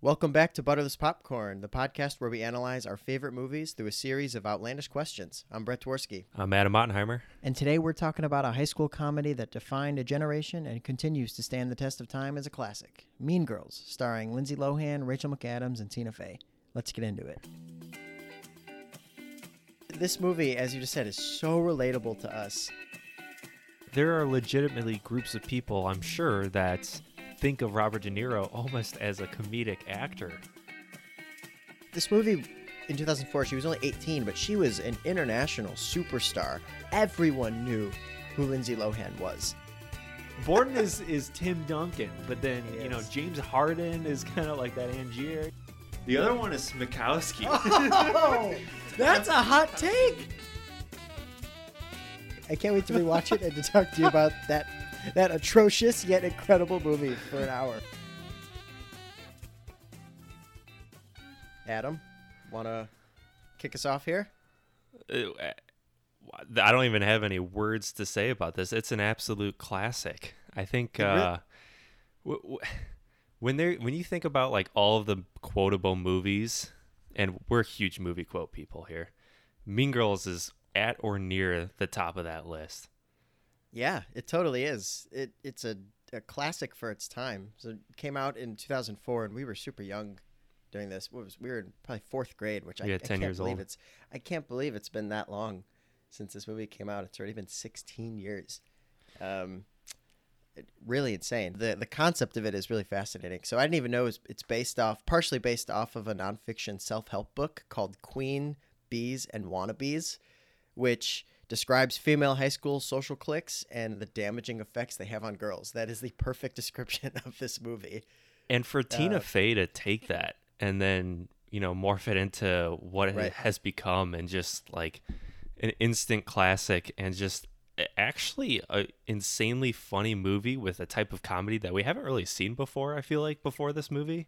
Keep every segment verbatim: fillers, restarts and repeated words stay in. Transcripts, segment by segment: Welcome back to Butterless Popcorn, the podcast where we analyze our favorite movies through a series of outlandish questions. I'm Brett Tworsky. I'm Adam Ottenheimer. And today we're talking about a high school comedy that defined a generation and continues to stand the test of time as a classic, Mean Girls, starring Lindsay Lohan, Rachel McAdams, and Tina Fey. Let's get into it. This movie, as you just said, is so relatable to us. There are legitimately groups of people, I'm sure, that think of Robert De Niro almost as a comedic actor. This movie, in two thousand four, she was only eighteen, but she was an international superstar. Everyone knew who Lindsay Lohan was. Borden is, is Tim Duncan, but then, yes. you know, James Harden is kind of like that Angier. The other one is Smikowski. Oh, that's a hot take. I can't wait to rewatch it and to talk to you about that That atrocious yet incredible movie for an hour. Adam, want to kick us off here? I don't even have any words to say about this. It's an absolute classic. I think uh, w- w- when there when you think about like all of the quotable movies, and we're huge movie quote people here, Mean Girls is at or near the top of that list. Yeah, it totally is. It It's a, a classic for its time. So it came out in two thousand four, and we were super young during this. What was, we were in probably fourth grade, which yeah, I, I can't years believe old. it's I can't believe it's been that long since this movie came out. It's already been sixteen years. Um, it, really insane. The The concept of it is really fascinating. So I didn't even know it's, it's based off, partially based off of a nonfiction self-help book called Queen, Bees, and Wannabes, which describes female high school social cliques and the damaging effects they have on girls. That is the perfect description of this movie. And for uh, Tina Fey to take that and then, you know, morph it into what right. it has become, and just like an instant classic, and just actually an insanely funny movie with a type of comedy that we haven't really seen before, I feel like, before this movie.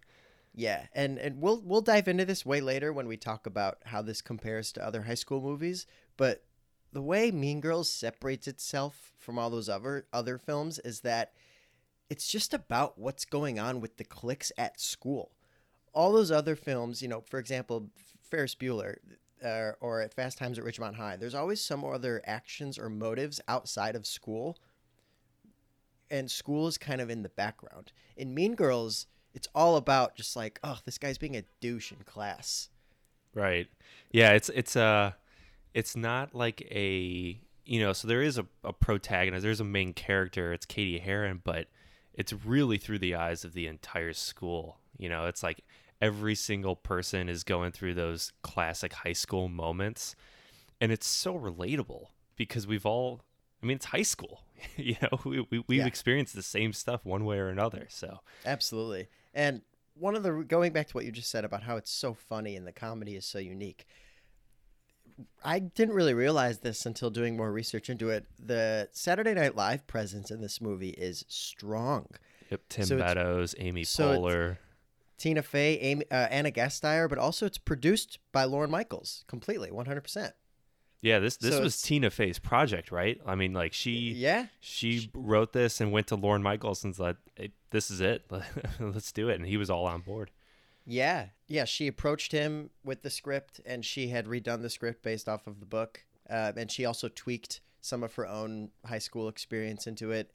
Yeah, and, and we'll we'll dive into this way later when we talk about how this compares to other high school movies, but the way Mean Girls separates itself from all those other other films is that it's just about what's going on with the cliques at school. All those other films, you know, for example, Ferris Bueller uh, or at Fast Times at Ridgemont High, there's always some other actions or motives outside of school, and school is kind of in the background. In Mean Girls, it's all about just like, oh, this guy's being a douche in class. Right. Yeah, it's it's a... Uh... It's not like a, you know, so there is a, a protagonist, there's a main character, it's Cady Heron, but it's really through the eyes of the entire school. You know, it's like every single person is going through those classic high school moments. And it's so relatable because we've all, I mean, it's high school, you know, we, we, we've yeah. experienced the same stuff one way or another. So absolutely. And one of the, going back to what you just said about how it's so funny and the comedy is so unique. I didn't really realize this until doing more research into it. The Saturday Night Live presence in this movie is strong. Yep, Tim so Meadows, Amy so Poehler, Tina Fey, Amy, uh, Anna Gasteyer, but also it's produced by Lorne Michaels completely, one hundred percent. Yeah, this this so was Tina Fey's project, right? I mean, like she yeah she wrote this and went to Lorne Michaels and said, hey, "This is it, let's do it," and he was all on board. Yeah. Yeah. She approached him with the script, and she had redone the script based off of the book. Uh, and she also tweaked some of her own high school experience into it.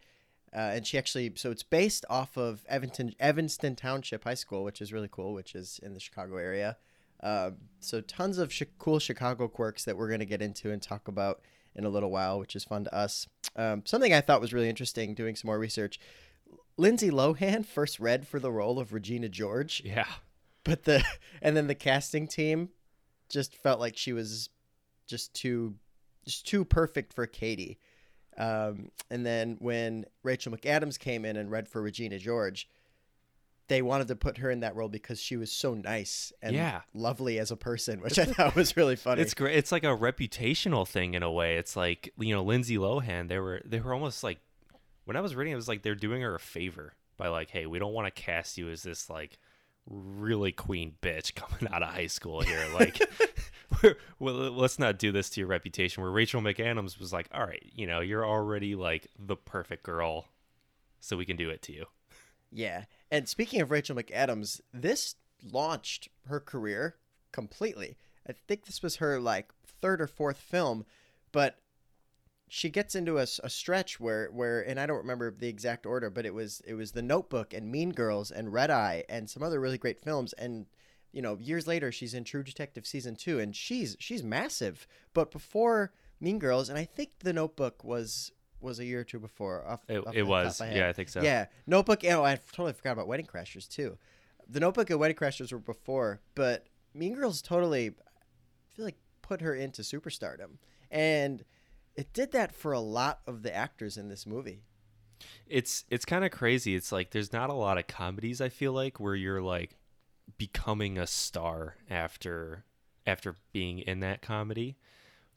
Uh, and she actually, so it's based off of Evanston, Evanston Township High School, which is really cool, which is in the Chicago area. Uh, so tons of sh- cool Chicago quirks that we're going to get into and talk about in a little while, which is fun to us. Um, something I thought was really interesting doing some more research. Lindsay Lohan first read for the role of Regina George. Yeah. But the and then the casting team just felt like she was just too just too perfect for Cady. Um, and then when Rachel McAdams came in and read for Regina George, they wanted to put her in that role because she was so nice and yeah. lovely as a person, which I thought was really funny. It's great. It's like a reputational thing in a way. It's like, you know, Lindsay Lohan. They were they were almost like, when I was reading, it was like they're doing her a favor by like, hey, we don't want to cast you as this like really queen bitch coming out of high school here, like we're, well, let's not do this to your reputation, where Rachel McAdams was like, all right, you know, you're already like the perfect girl, so we can do it to you. Yeah. And speaking of Rachel McAdams, this launched her career completely. I think this was her like third or fourth film, but she gets into a, a stretch where, where, and I don't remember the exact order, but it was, it was The Notebook and Mean Girls and Red Eye and some other really great films. And, you know, years later, she's in True Detective season two and she's, she's massive, but before Mean Girls. And I think The Notebook was, was a year or two before. Off, it off it was. Yeah, I think so. Yeah. Notebook. Oh, I totally forgot about Wedding Crashers too. The Notebook and Wedding Crashers were before, but Mean Girls totally, I feel like, put her into superstardom. And it did that for a lot of the actors in this movie. It's it's kind of crazy. It's like there's not a lot of comedies, I feel like, where you're like becoming a star after after being in that comedy.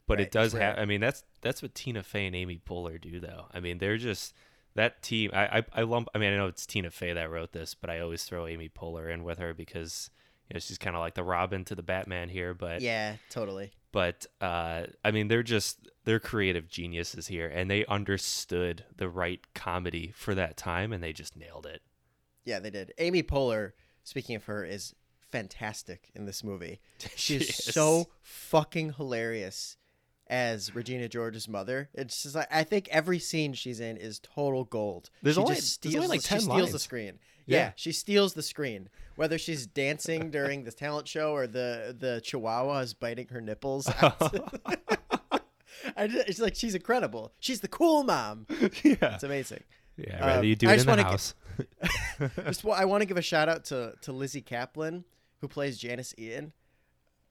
But right, it does right. have. I mean, that's that's what Tina Fey and Amy Poehler do, though. I mean, they're just that team. I I, I lump. I mean, I know it's Tina Fey that wrote this, but I always throw Amy Poehler in with her because, you know, she's kind of like the Robin to the Batman here. But yeah, totally. But uh, I mean, they're just they're creative geniuses here, and they understood the right comedy for that time, and they just nailed it. Yeah, they did. Amy Poehler, speaking of her, is fantastic in this movie. She is so fucking hilarious as Regina George's mother. It's just like, I think every scene she's in is total gold. There's she only, just steals, there's only like ten she steals lines. the screen. Yeah. yeah, she steals the screen. Whether she's dancing during the talent show or the the chihuahua is biting her nipples. I just, it's like she's incredible. She's the cool mom. Yeah, it's amazing. Yeah, rather um, you do it I in the house. Give, just, well, I want to give a shout out to to Lizzie Kaplan, who plays Janis Ian.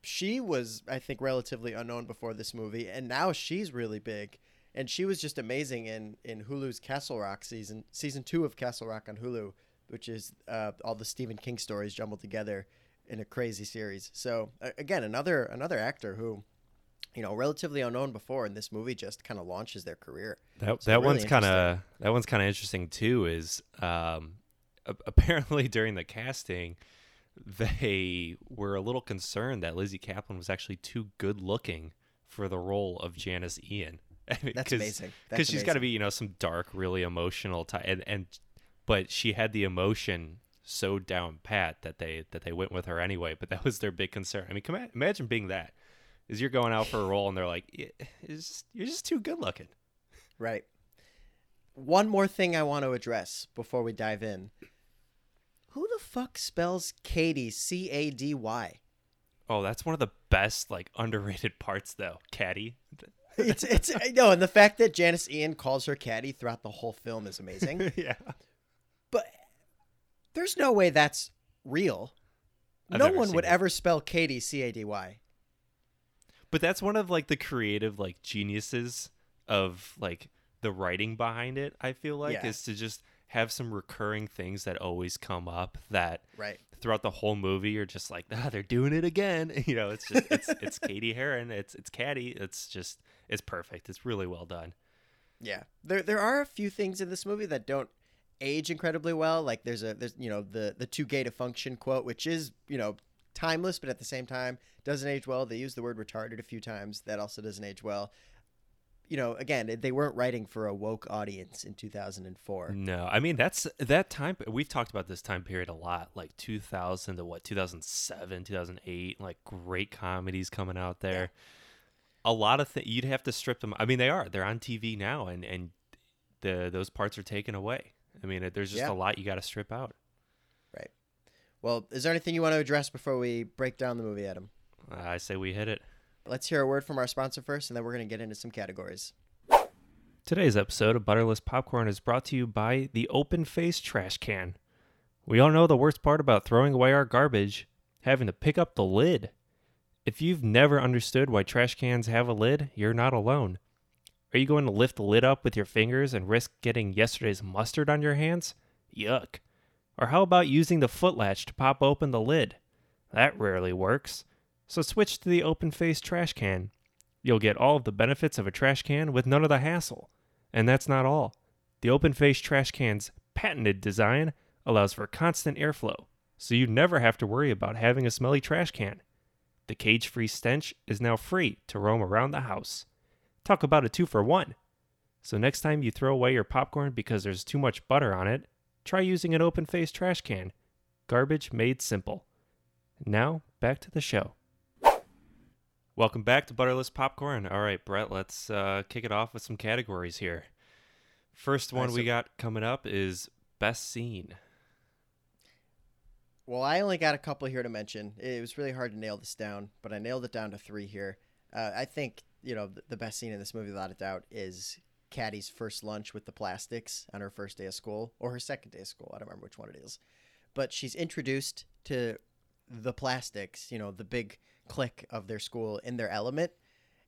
She was, I think, relatively unknown before this movie, and now she's really big. And she was just amazing in, in Hulu's Castle Rock season, season two of Castle Rock on Hulu, which is uh, all the Stephen King stories jumbled together in a crazy series. So, again, another another actor who, you know, relatively unknown before, in this movie just kind of launches their career. That so that, really one's kinda, that one's kind of interesting, too, is um, apparently during the casting, they were a little concerned that Lizzie Kaplan was actually too good looking for the role of Janis Ian. I mean, that's amazing. Because she's got to be, you know, some dark, really emotional type. And, and but she had the emotion so down pat that they that they went with her anyway. But that was their big concern. I mean, come imagine being that. Is you're going out for a role and they're like, it's, you're just too good looking. Right. One more thing I want to address before we dive in. Who the fuck spells Cady, C A D Y? Oh, that's one of the best, like, underrated parts, though. Cady. it's it's no, and the fact that Janis Ian calls her Cady throughout the whole film is amazing. Yeah, but there's no way that's real. I've no one would it. ever spell Cady, C A D Y. But that's one of like the creative like geniuses of like the writing behind it. I feel like yeah. is to just have some recurring things that always come up that right. throughout the whole movie you're just like, ah, they're doing it again. You know, it's just it's it's Cady Heron, it's it's Cady, it's just it's perfect. It's really well done. Yeah. There there are a few things in this movie that don't age incredibly well. Like there's a there's you know, the the too gay to function quote, which is, you know, timeless, but at the same time doesn't age well. They use the word retarded a few times. That also doesn't age well. You know, again, they weren't writing for a woke audience in two thousand four. No, I mean, that's that time. We've talked about this time period a lot, like two thousand to what, two thousand seven, two thousand eight, like great comedies coming out there. Yeah. A lot of things you'd have to strip them. I mean, they are. They're on T V now, and, and the those parts are taken away. I mean, there's just yeah. a lot you got to strip out. Right. Well, is there anything you want to address before we break down the movie, Adam? Uh, I say we hit it. Let's hear a word from our sponsor first, and then we're going to get into some categories. Today's episode of Butterless Popcorn is brought to you by the Open Face Trash Can. We all know the worst part about throwing away our garbage, having to pick up the lid. If you've never understood why trash cans have a lid, you're not alone. Are you going to lift the lid up with your fingers and risk getting yesterday's mustard on your hands? Yuck. Or how about using the footlatch to pop open the lid? That rarely works. So switch to the open-face trash can. You'll get all of the benefits of a trash can with none of the hassle. And that's not all. The open-face trash can's patented design allows for constant airflow, so you never have to worry about having a smelly trash can. The cage-free stench is now free to roam around the house. Talk about a two-for-one. So next time you throw away your popcorn because there's too much butter on it, try using an open-face trash can. Garbage made simple. Now, back to the show. Welcome back to Butterless Popcorn. All right, Brett, let's uh, kick it off with some categories here. First one we got coming up is Best Scene. Well, I only got a couple here to mention. It was really hard to nail this down, but I nailed it down to three here. Uh, I think, you know, the best scene in this movie, without a doubt, is Caddy's first lunch with the plastics on her first day of school, or her second day of school. I don't remember which one it is. But she's introduced to the plastics, you know, the big clique of their school, in their element.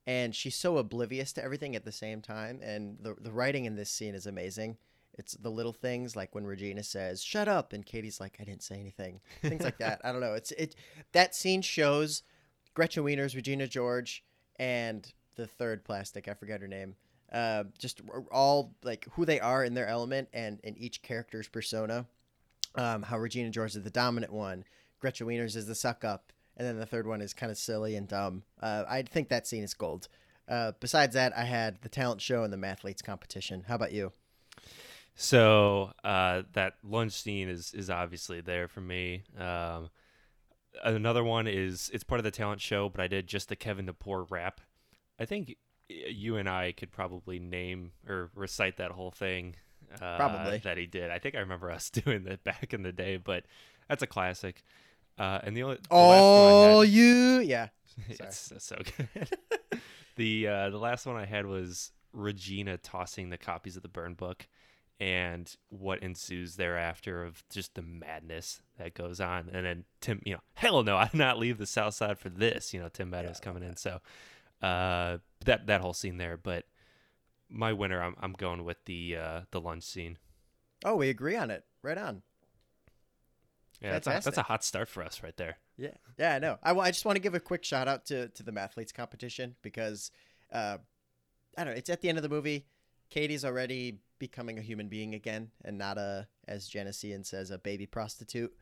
And she's so oblivious to everything at the same time. And the the writing in this scene is amazing. It's the little things, like when Regina says, "Shut up," and Katie's like, "I didn't say anything." Things like that. I don't know. It's it that scene shows Gretchen Wieners, Regina George, and the third plastic, I forget her name, uh, just all like who they are in their element and in each character's persona. Um, how Regina George is the dominant one, Gretchen Wieners is the suck up, and then the third one is kind of silly and dumb. Uh, I think that scene is gold. Uh, besides that, I had the talent show and the mathletes competition. How about you? So uh, that lunch scene is is obviously there for me. Um, another one is, it's part of the talent show, but I did just the Kevin DePore rap. I think you and I could probably name or recite that whole thing uh, probably that he did. I think I remember us doing that back in the day, but that's a classic. Uh, and the only the oh one had, you yeah, it's, it's so good. the uh, the last one I had was Regina tossing the copies of the burn book, and what ensues thereafter of just the madness that goes on. And then Tim, you know, hell no, I did not leave the South Side for this, you know, Tim Meadows yeah, coming in. So uh, that that whole scene there. But my winner, I'm I'm going with the uh, the lunch scene. Oh, we agree on it. Right on. Yeah, that's a, that's a hot start for us right there. Yeah, yeah, I know. I, I just want to give a quick shout out to, to the Mathletes competition because, uh, I don't know, it's at the end of the movie. Katie's already becoming a human being again, and not a, as Janis Ian says, a baby prostitute.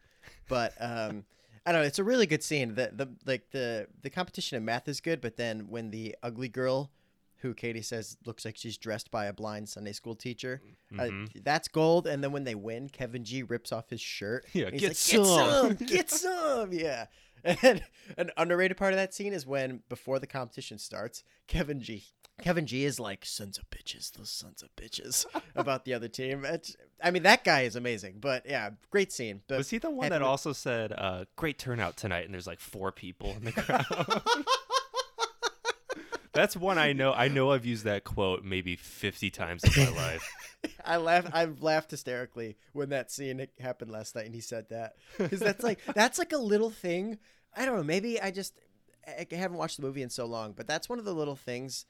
But um, I don't know. It's a really good scene. The the like the the competition in math is good, but then when the ugly girl, who Cady says looks like she's dressed by a blind Sunday school teacher, mm-hmm. uh, that's gold. And then when they win, Kevin G rips off his shirt. Yeah, get, like, some. get some, get some, yeah. And an underrated part of that scene is when, before the competition starts, Kevin G. Kevin G is like, "Sons of bitches, those sons of bitches," about the other team. It's, I mean, that guy is amazing, but yeah, great scene. But was he the one that also said, uh, "Great turnout tonight," and there's like four people in the crowd? That's one I know. I know I've used that quote maybe fifty times in my life. I laugh. I've laughed hysterically when that scene happened last night, and he said that, because that's like that's like a little thing. I don't know. Maybe I just I haven't watched the movie in so long, but that's one of the little things.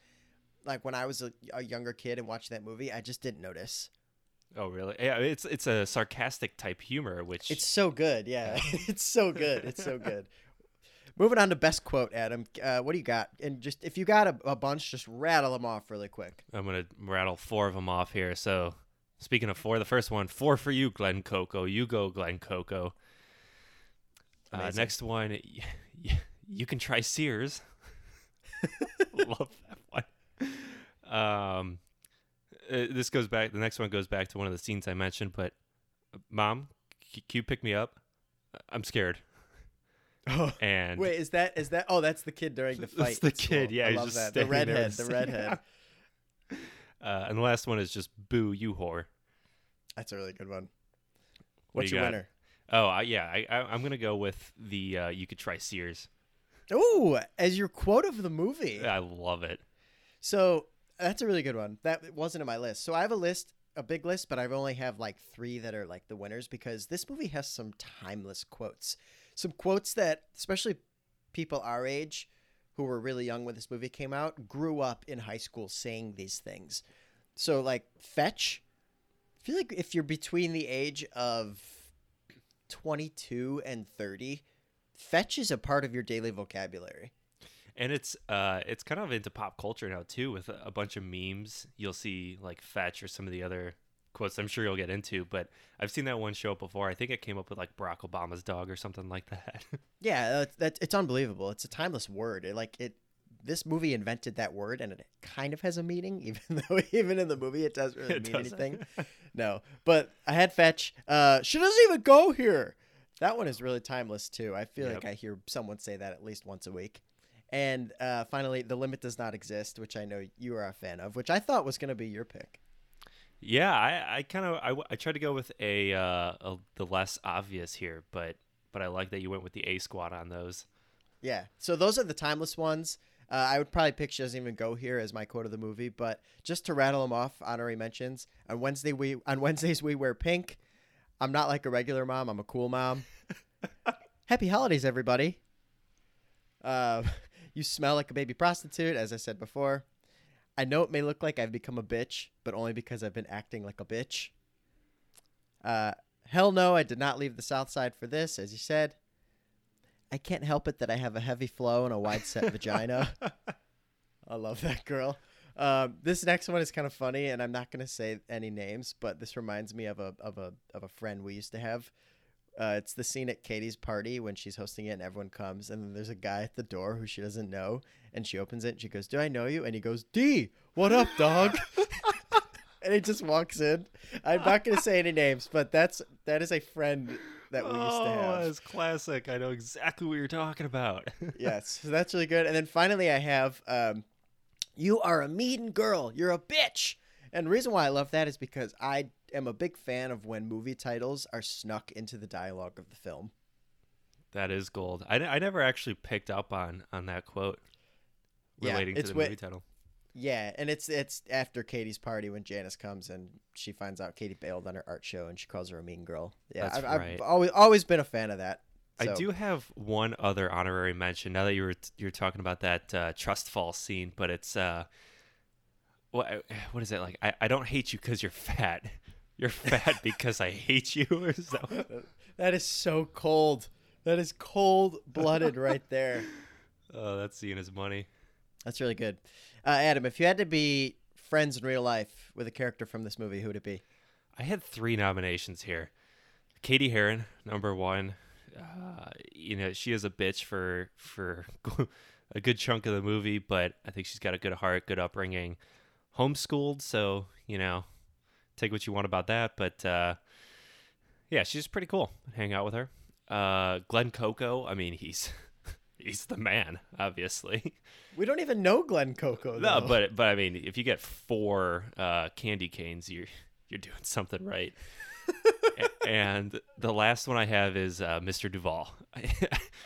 Like when I was a, a younger kid and watching that movie, I just didn't notice. Oh, really? Yeah, it's it's a sarcastic type humor, which it's so good. Yeah, it's so good. It's so good. Moving on to best quote, Adam. Uh, what do you got? And just if you got a, a bunch, just rattle them off really quick. I'm gonna rattle four of them off here. So, speaking of four, the first one, four for you, Glenn Coco. You go, Glenn Coco. Uh, next one, you can try Sears. Love that one. Um, this goes back. The next one goes back to one of the scenes I mentioned. But, Mom, can you pick me up? I'm scared. Oh, and wait, is that is that? Oh, that's the kid during the fight. It's the kid, yeah. I love that. The redhead, the redhead. Uh, and the last one is just "Boo, you whore." That's a really good one. What's your winner? Oh, uh, yeah, I, I, I'm gonna go with the uh, "You could try Sears." Oh, as your quote of the movie. I love it. So that's a really good one. That wasn't in my list. So I have a list, a big list, but I only have like three that are like the winners because this movie has some timeless quotes. Some quotes that, especially people our age who were really young when this movie came out, grew up in high school saying these things. So, like, fetch. I feel like if you're between the age of twenty-two and thirty, fetch is a part of your daily vocabulary. And it's uh, it's kind of into pop culture now, too, with a bunch of memes. You'll see, like, fetch or some of the other quotes I'm sure you'll get into, but I've seen that one show up before. I think it came up with like Barack Obama's dog or something like that. Yeah, that's, that's it's unbelievable. It's a timeless word. It, like it, this movie invented that word, and it kind of has a meaning, even though even in the movie it doesn't really it mean doesn't. anything. No, but I had fetch. Uh, she doesn't even go here. That one is really timeless, too. I feel yep. like I hear someone say that at least once a week. And uh, finally, The Limit Does Not Exist, which I know you are a fan of, which I thought was going to be your pick. Yeah, I, I kind of I, I tried to go with a, uh, a the less obvious here, but but I like that you went with the A Squad on those. Yeah, so those are the timeless ones. Uh, I would probably pick She Doesn't Even Go Here as my quote of the movie, but just to rattle them off, honorary mentions. On Wednesday we on Wednesdays we wear pink. I'm not like a regular mom. I'm a cool mom. Happy holidays, everybody. Uh, you smell like a baby prostitute, as I said before. I know it may look like I've become a bitch, but only because I've been acting like a bitch. Uh, hell no, I did not leave the South Side for this, as you said. I can't help it that I have a heavy flow and a wide-set vagina. I love that girl. Um, this next one is kind of funny, and I'm not going to say any names, but this reminds me of a of a of a friend we used to have. Uh, it's the scene at Katie's party when she's hosting it, and everyone comes, and then there's a guy at the door who she doesn't know, and she opens it, and she goes, "Do I know you?" And he goes, "D, what up, dog?" And he just walks in. I'm not going to say any names, but that's that is a friend that we oh, used to have. Oh, that's classic. I know exactly what you're talking about. Yes, so that's really good. And then finally, I have. Um, You are a mean girl. You're a bitch. And the reason why I love that is because I am a big fan of when movie titles are snuck into the dialogue of the film. That is gold. I, I never actually picked up on on that quote relating yeah, to the movie wh- title. Yeah, and it's it's after Katie's party when Janice comes and she finds out Katie bailed on her art show and she calls her a mean girl. Yeah, That's I've, right. I've always always been a fan of that. So. I do have one other honorary mention. Now that you were you were talking about that uh, trust fall scene, but it's uh, what what is it like? I, I don't hate you because you're fat. You're fat because I hate you. Or so. That is so cold. That is cold blooded right there. Oh, that scene is money. That's really good, uh, Adam. If you had to be friends in real life with a character from this movie, who would it be? I had three nominations here. Cady Heron, number one. Uh, you know, she is a bitch for for a good chunk of the movie, but I think she's got a good heart, good upbringing, homeschooled. So, you know, take what you want about that. But uh, yeah, she's pretty cool. Hang out with her. Uh, Glenn Coco. I mean, he's he's the man, obviously. We don't even know Glenn Coco, though. No, but but I mean, if you get four uh, candy canes, you're you're doing something right. And the last one I have is uh, Mister Duvall.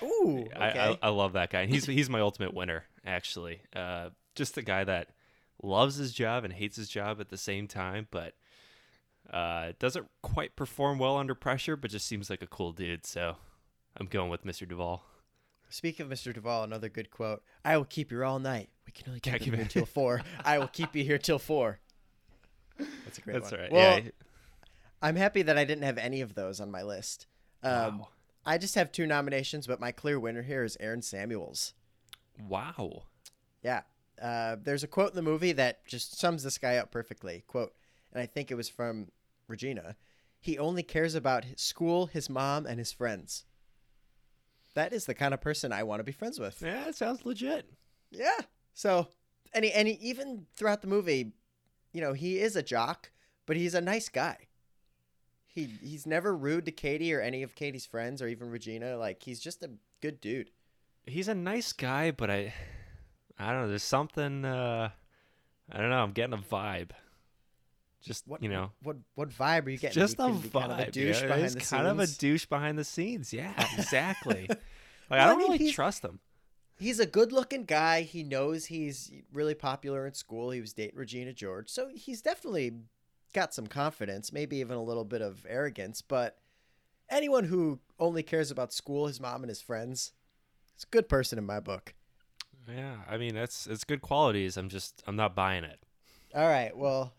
Ooh, okay. I, I, I love that guy. And he's he's my ultimate winner, actually. Uh, just the guy that loves his job and hates his job at the same time, but uh, doesn't quite perform well under pressure, but just seems like a cool dude. So I'm going with Mister Duvall. Speaking of Mister Duvall, another good quote: "I will keep you all night. We can only keep you here till four. I will keep you here till four." That's a great That's one. That's right. Well, yeah. I'm happy that I didn't have any of those on my list. Um, wow. I just have two nominations, but my clear winner here is Aaron Samuels. Wow. Yeah. Uh, there's a quote in the movie that just sums this guy up perfectly. Quote, and I think it was from Regina, "He only cares about his school, his mom, and his friends." That is the kind of person I want to be friends with. Yeah, it sounds legit. Yeah. So, and, he, and he, even throughout the movie, you know, he is a jock, but he's a nice guy. He he's never rude to Katie or any of Katie's friends or even Regina. Like, he's just a good dude. He's a nice guy, but I I don't know. There's something uh, I don't know. I'm getting a vibe. Just what, you know, what what vibe are you getting? Just you a vibe. Kind of a douche yeah, behind the scenes. Kind of a douche behind the scenes. Yeah, exactly. Like well, I don't I mean, really trust him. He's a good-looking guy. He knows he's really popular in school. He was dating Regina George, so he's definitely got some confidence, maybe even a little bit of arrogance, but anyone who only cares about school, his mom, and his friends, is a good person in my book. Yeah, I mean, that's it's good qualities. I'm just, I'm not buying it. All right, well,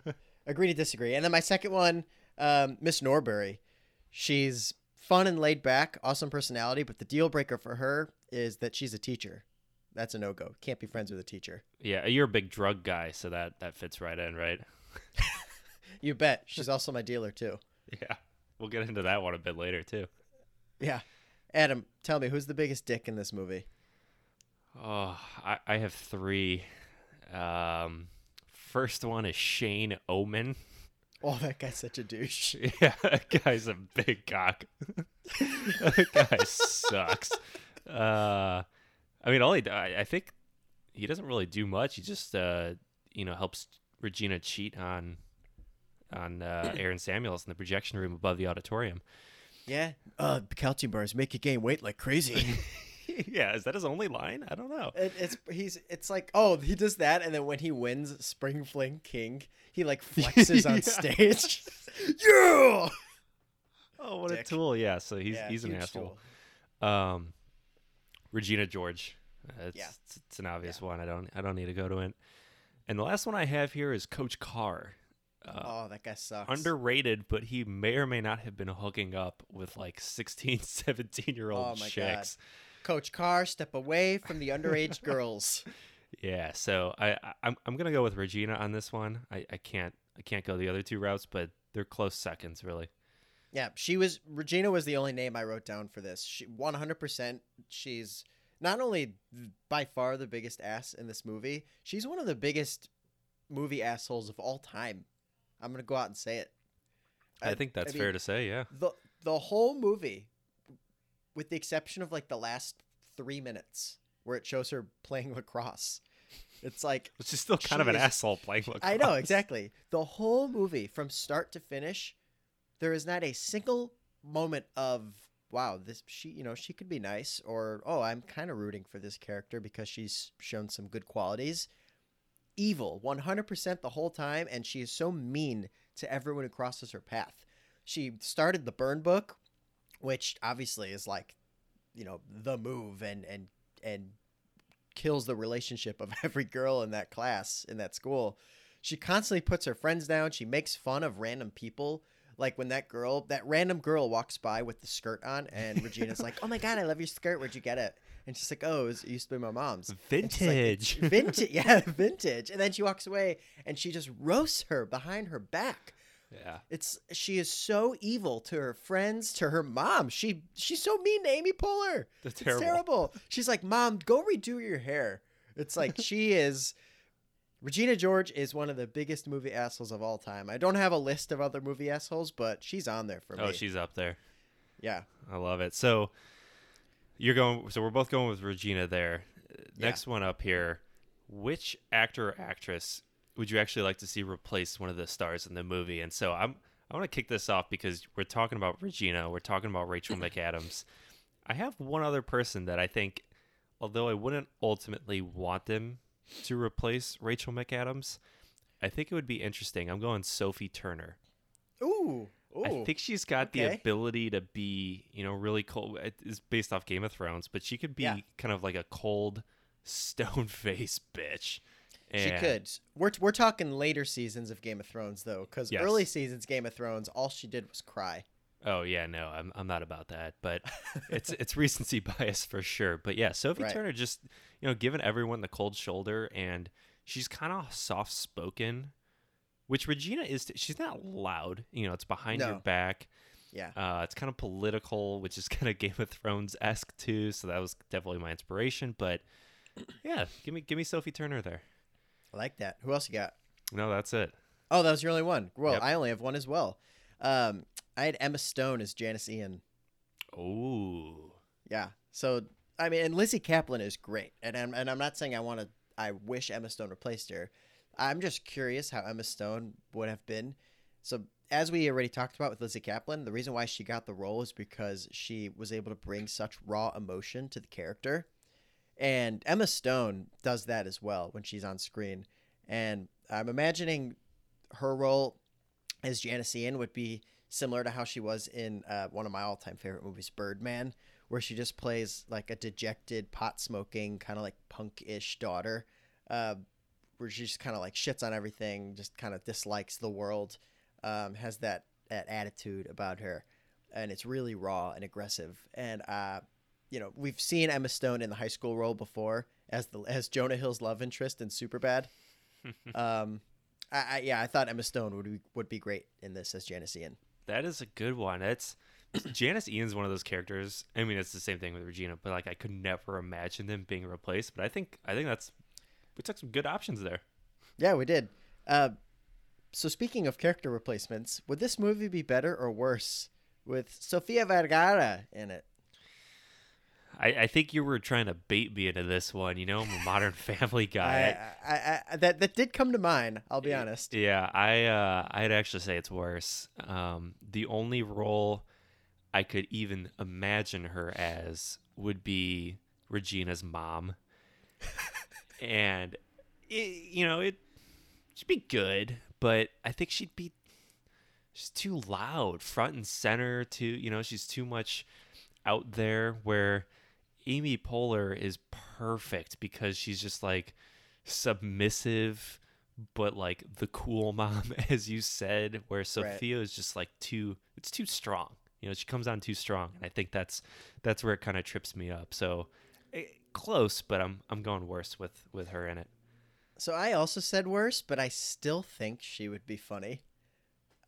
agree to disagree. And then my second one, um, Miss Norbury. She's fun and laid back, awesome personality, but the deal breaker for her is that she's a teacher. That's a no-go. Can't be friends with a teacher. Yeah, you're a big drug guy, so that, that fits right in, right? You bet. She's also my dealer, too. Yeah. We'll get into that one a bit later, too. Yeah. Adam, tell me, who's the biggest dick in this movie? Oh, I, I have three. Um, first one is Shane Omen. Oh, that guy's such a douche. Yeah, that guy's a big cock. That guy sucks. Uh, I mean, all he, I think he doesn't really do much. He just, uh, you know, helps Regina cheat on on uh, Aaron Samuels in the projection room above the auditorium. Yeah. Uh, Calcium bars make you gain weight like crazy. Yeah, is that his only line? I don't know. It, it's he's it's like, oh, he does that, and then when he wins Spring Fling King, he like flexes on stage. Yeah. Oh, what Dick. a tool! Yeah, so he's yeah, he's an asshole. Tool. Um, Regina George, uh, it's, yeah. it's it's an obvious yeah. one. I don't I don't need to go to it. And the last one I have here is Coach Carr. Uh, oh, that guy sucks. Underrated, but he may or may not have been hooking up with like sixteen, seventeen-year-old oh, chicks. God. Coach Carr, step away from the underage girls. Yeah, so I, I I'm I'm gonna go with Regina on this one. I, I can't I can't go the other two routes, but they're close seconds, really. Yeah, she was Regina was the only name I wrote down for this. She one hundred percent she's not only by far the biggest ass in this movie, she's one of the biggest movie assholes of all time. I'm gonna go out and say it. I, I think that's I mean, fair to say, yeah. The the whole movie, with the exception of like the last three minutes where it shows her playing lacrosse. It's like, she's still kind she of an is, asshole playing lacrosse. I know, exactly. The whole movie from start to finish, there is not a single moment of, wow, this she, you know, she could be nice, or, oh, I'm kind of rooting for this character because she's shown some good qualities. Evil, one hundred percent the whole time, and she is so mean to everyone who crosses her path. She started the burn book, which obviously is like, you know, the move and and and kills the relationship of every girl in that class, in that school. She constantly puts her friends down. She makes fun of random people. Like when that girl, that random girl walks by with the skirt on and Regina's like, oh my God, I love your skirt. Where'd you get it? And she's like, oh, it, was, it used to be my mom's. Vintage. Like, vintage. Yeah, vintage. And then she walks away and she just roasts her behind her back. Yeah, it's she is so evil to her friends, to her mom. She she's so mean to Amy Poehler. That's it's terrible. terrible. She's like, Mom, go redo your hair. It's like she is. Regina George is one of the biggest movie assholes of all time. I don't have a list of other movie assholes, but she's on there for oh, me. Oh, she's up there. Yeah, I love it. So you're going. So we're both going with Regina there. Next yeah. one up here. Which actor or actress would you actually like to see replace one of the stars in the movie? And so I'm, I want to kick this off because we're talking about Regina. We're talking about Rachel McAdams. I have one other person that I think, although I wouldn't ultimately want them to replace Rachel McAdams, I think it would be interesting. I'm going Sophie Turner. Ooh. Ooh. I think she's got okay. the ability to be, you know, really cold. It's based off Game of Thrones, but she could be yeah. kind of like a cold, stone-faced bitch. She and, could. We're we're talking later seasons of Game of Thrones, though, because yes. early seasons Game of Thrones, all she did was cry. Oh yeah, no, I'm I'm not about that, but it's it's recency bias for sure. But yeah, Sophie right. Turner just, you know, giving everyone the cold shoulder, and she's kind of soft spoken, which Regina is. T- she's not loud, you know. It's behind no. your back. Yeah, uh, it's kind of political, which is kind of Game of Thrones esque too. So that was definitely my inspiration. But yeah, give me give me Sophie Turner there. I like that. Who else you got? No, that's it. Oh, that was your only one. Well, yep. I only have one as well. Um, I had Emma Stone as Janis Ian. Oh. Yeah. So, I mean, and Lizzie Kaplan is great. And I'm, and I'm not saying I want to, I wish Emma Stone replaced her. I'm just curious how Emma Stone would have been. So, as we already talked about with Lizzie Kaplan, the reason why she got the role is because she was able to bring such raw emotion to the character. And Emma Stone does that as well when she's on screen. And I'm imagining her role as Janis Ian would be similar to how she was in uh, one of my all-time favorite movies, Birdman, where she just plays like a dejected, pot-smoking, kind of like punk-ish daughter, uh, where she just kind of like shits on everything, just kind of dislikes the world, um, has that, that attitude about her. And it's really raw and aggressive. And, uh, you know, we've seen Emma Stone in the high school role before as the as Jonah Hill's love interest in Superbad. um, I, I yeah, I thought Emma Stone would be, would be great in this as Janis Ian. That is a good one. It's Janis Ian's one of those characters. I mean, it's the same thing with Regina, but like I could never imagine them being replaced. But I think I think that's we took some good options there. Yeah, we did. Uh, So speaking of character replacements, would this movie be better or worse with Sofia Vergara in it? I, I think you were trying to bait me into this one. You know, I'm a Modern Family guy. I, I, I, that that did come to mind. I'll be honest. Yeah, I uh, I'd actually say it's worse. Um, the only role I could even imagine her as would be Regina's mom, and it, you know, it she'd be good, but I think she'd be she's too loud, front and center. Too, you know, she's too much out there. Where Amy Poehler is perfect because she's just like submissive, but like the cool mom, as you said, where Sophia right. is just like too, it's too strong. You know, she comes on too strong. And I think that's, that's where it kind of trips me up. So it, close, but I'm, I'm going worse with, with her in it. So I also said worse, but I still think she would be funny.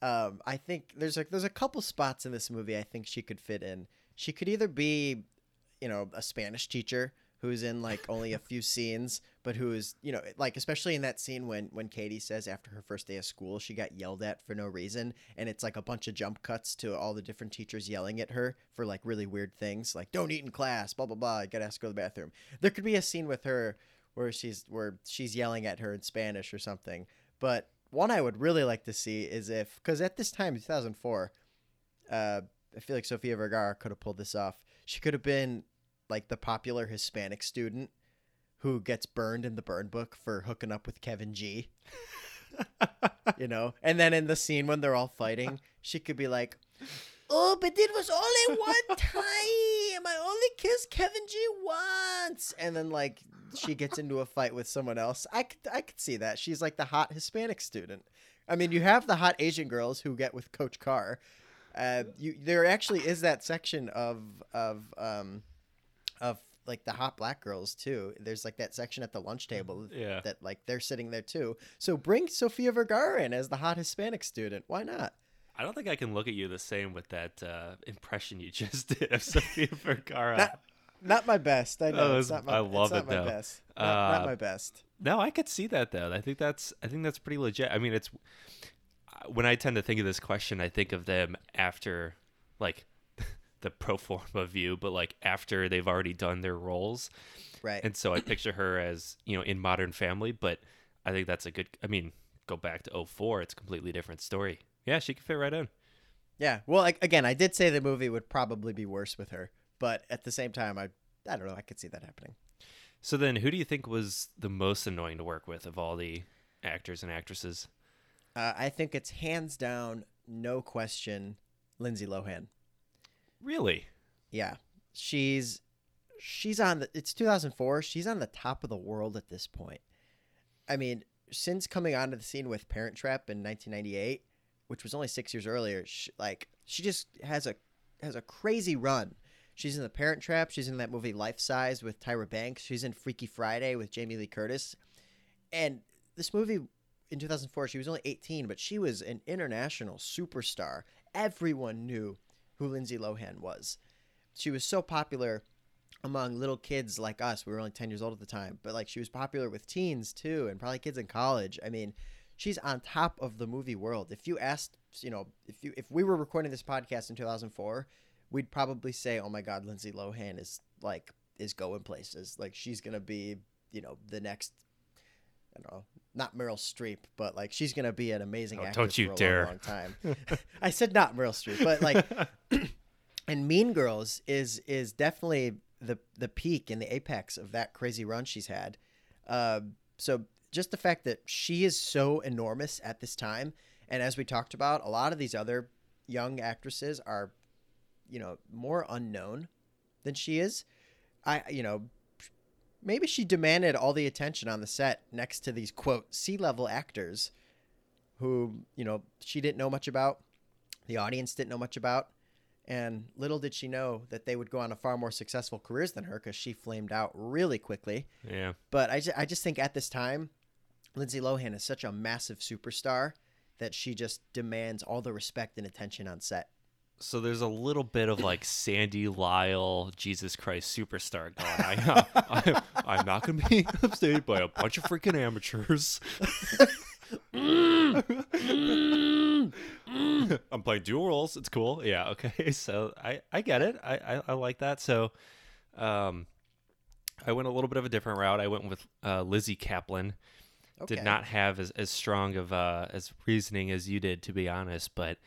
Um, I think there's like, there's a couple spots in this movie I think she could fit in. She could either be, you know, a Spanish teacher who's in, like, only a few scenes, but who is, you know, like, especially in that scene when, when Cady says after her first day of school, she got yelled at for no reason. And it's, like, a bunch of jump cuts to all the different teachers yelling at her for, like, really weird things. Like, don't eat in class, blah, blah, blah. You got to ask to go to the bathroom. There could be a scene with her where she's where she's yelling at her in Spanish or something. But one I would really like to see is if, because at this time, two thousand four, uh, I feel like Sofia Vergara could have pulled this off. She could have been like the popular Hispanic student who gets burned in the burn book for hooking up with Kevin G, you know? And then in the scene when they're all fighting, she could be like, oh, but it was only one time. I only kissed Kevin G once. And then like she gets into a fight with someone else. I could, I could see that. She's like the hot Hispanic student. I mean, you have the hot Asian girls who get with Coach Carr. Uh, you, there actually is that section of, of, um, of like the hot black girls too. There's like that section at the lunch table yeah. that like they're sitting there too. So bring Sofia Vergara in as the hot Hispanic student. Why not? I don't think I can look at you the same with that, uh, impression you just did of Sofia Vergara. Not, not my best. I know. Oh, it's not my, I love it's it not though. My best. Not, uh, not my best. No, I could see that though. I think that's, I think that's pretty legit. I mean, it's, when I tend to think of this question, I think of them after, like, the pro forma view, but, like, after they've already done their roles. Right. And so I picture her as, you know, in Modern Family, but I think that's a good – I mean, go back to oh four. It's a completely different story. Yeah, she could fit right in. Yeah. Well, I, again, I did say the movie would probably be worse with her, but at the same time, I I don't know. I could see that happening. So then who do you think was the most annoying to work with of all the actors and actresses? Uh, I think it's hands down, no question, Lindsay Lohan. Really? Yeah. She's she's on the it's two thousand four. She's on the top of the world at this point. I mean, since coming onto the scene with Parent Trap in nineteen ninety-eight, which was only six years earlier, she, like she just has a has a crazy run. She's in the Parent Trap. She's in that movie Life Size with Tyra Banks. She's in Freaky Friday with Jamie Lee Curtis, and this movie. In two thousand four, she was only eighteen, but she was an international superstar. Everyone knew who Lindsay Lohan was. She was so popular among little kids like us. We were only ten years old at the time, but like she was popular with teens too, and probably kids in college. I mean, she's on top of the movie world. If you asked, you know, if you if we were recording this podcast in two thousand four, we'd probably say, "Oh my God, Lindsay Lohan is like is going places. Like she's gonna be, you know, the next." I don't know, not Meryl Streep, but like she's gonna be an amazing oh, actress for a dare. long time. I said not Meryl Streep, but like, and Mean Girls is is definitely the the peak and the apex of that crazy run she's had. Uh, so just the fact that she is so enormous at this time, and as we talked about, a lot of these other young actresses are, you know, more unknown than she is. I you know. Maybe she demanded all the attention on the set next to these, quote, C-level actors who, you know, she didn't know much about, the audience didn't know much about, and little did she know that they would go on a far more successful careers than her because she flamed out really quickly. Yeah. But I just, I just think at this time, Lindsay Lohan is such a massive superstar that she just demands all the respect and attention on set. So there's a little bit of like Sandy Lyle, Jesus Christ Superstar going. I, I, I'm not going to be upstaged by a bunch of freaking amateurs. mm, mm, mm. I'm playing dual roles. It's cool. Yeah. Okay. So I, I get it. I, I, I like that. So, um, I went a little bit of a different route. I went with uh, Lizzie Kaplan. Okay. Did not have as, as strong of uh, as reasoning as you did, to be honest. But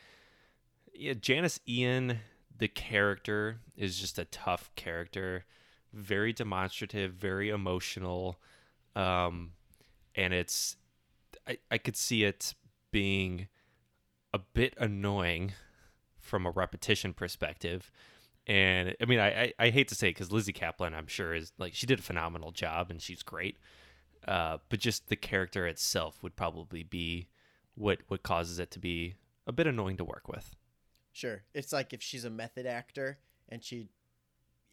yeah, Janis Ian, the character, is just a tough character, very demonstrative, very emotional, um, and it's I, I could see it being a bit annoying from a repetition perspective. And I mean, I, I, I hate to say it because Lizzie Kaplan, I'm sure, is like she did a phenomenal job and she's great. Uh, but just the character itself would probably be what what causes it to be a bit annoying to work with. Sure. It's like if she's a method actor and she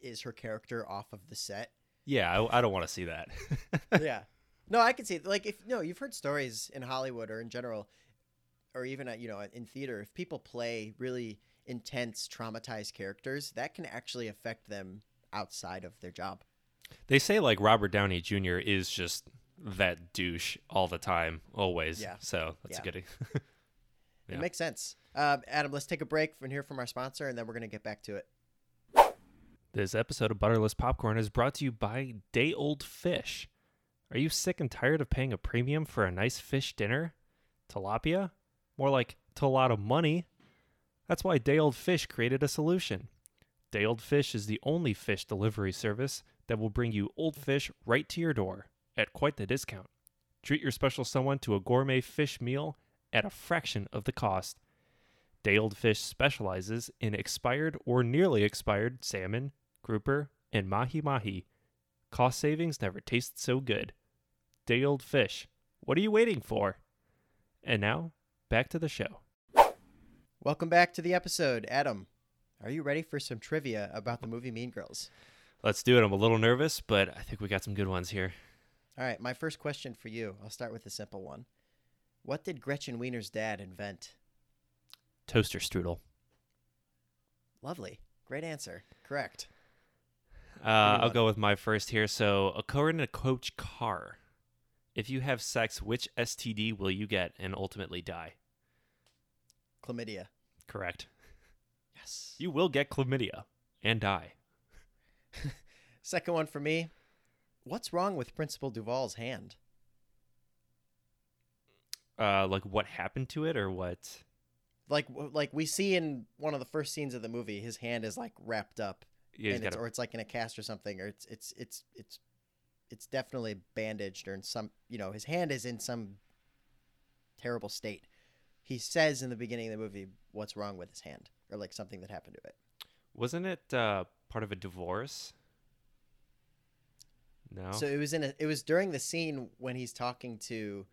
is her character off of the set. Yeah, I, I don't want to see that. Yeah. No, I can see it. Like if no, you've heard stories in Hollywood or in general or even at, you know, in theater, if people play really intense, traumatized characters, that can actually affect them outside of their job. They say like Robert Downey Junior is just that douche all the time, always. Yeah. So that's yeah. a good. Yeah. It makes sense. Uh, Adam, let's take a break and hear from our sponsor, and then we're going to get back to it. This episode of Butterless Popcorn is brought to you by Day Old Fish. Are you sick and tired of paying a premium for a nice fish dinner? Tilapia? More like to a lot of money. That's why Day Old Fish created a solution. Day Old Fish is the only fish delivery service that will bring you old fish right to your door at quite the discount. Treat your special someone to a gourmet fish meal at a fraction of the cost. Day Old Fish specializes in expired or nearly expired salmon, grouper, and mahi-mahi. Cost savings never tasted so good. Day Old Fish, what are you waiting for? And now, back to the show. Welcome back to the episode, Adam. Are you ready for some trivia about the movie Mean Girls? Let's do it. I'm a little nervous, but I think we got some good ones here. All right, my first question for you. I'll start with a simple one. What did Gretchen Wiener's dad invent? Toaster strudel. Lovely. Great answer. Correct. Uh, I'll go with my first here. So, according to Coach Carr, if you have sex, which S T D will you get and ultimately die? Chlamydia. Correct. Yes. You will get chlamydia and die. Second one for me. What's wrong with Principal Duval's hand? Uh, like what happened to it or what? Like like we see in one of the first scenes of the movie, his hand is like wrapped up, yeah, and it's, a... or it's like in a cast or something, or it's it's it's it's it's definitely bandaged or in some, you know, his hand is in some terrible state. He says in the beginning of the movie, "What's wrong with his hand?" or like something that happened to it. Wasn't it uh, part of a divorce? No. So it was in a, it was during the scene when he's talking to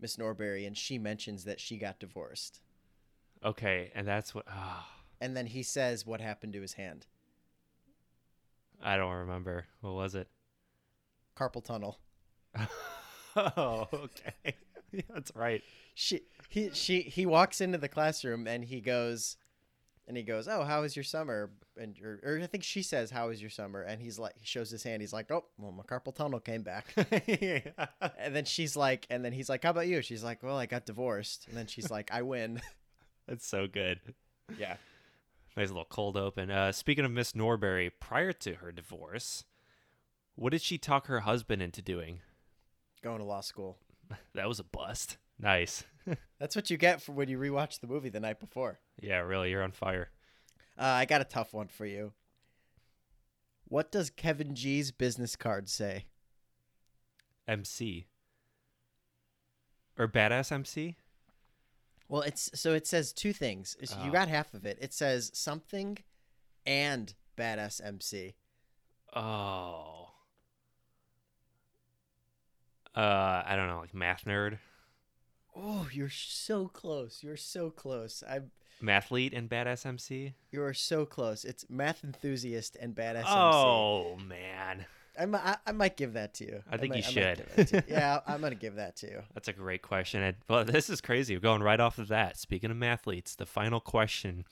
Miss Norbury and she mentions that she got divorced. Okay, and that's what oh. And then he says what happened to his hand. I don't remember. What was it? Carpal tunnel. Oh, okay. Yeah, that's right. She he she he walks into the classroom and he goes And he goes, "Oh, how was your summer?" And or, or I think she says, "How was your summer?" And he's like, he shows his hand. He's like, "Oh, well, my carpal tunnel came back." Yeah. And then she's like, and then he's like, "How about you?" She's like, "Well, I got divorced." And then she's like, "I win." That's so good. Yeah. Nice little cold open. Uh, speaking of Miss Norbury, prior to her divorce, what did she talk her husband into doing? Going to law school. That was a bust. Nice. That's what you get for when you rewatch the movie the night before. Yeah, really, you're on fire. Uh, I got a tough one for you. What does Kevin G's business card say? M C. Or badass M C? Well, it's so it says two things. Oh. You got half of it. It says something and badass M C. Oh. Uh, I don't know, like math nerd. Oh, you're so close. You're so close. I'm Mathlete and badass M C? You're so close. It's math enthusiast and badass oh, M C. Oh, man. I'm, I, I might give that to you. I think I might, you I should. You. Yeah, I'm going to give that to you. That's a great question. And, well, this is crazy. We're going right off of that. Speaking of mathletes, the final question.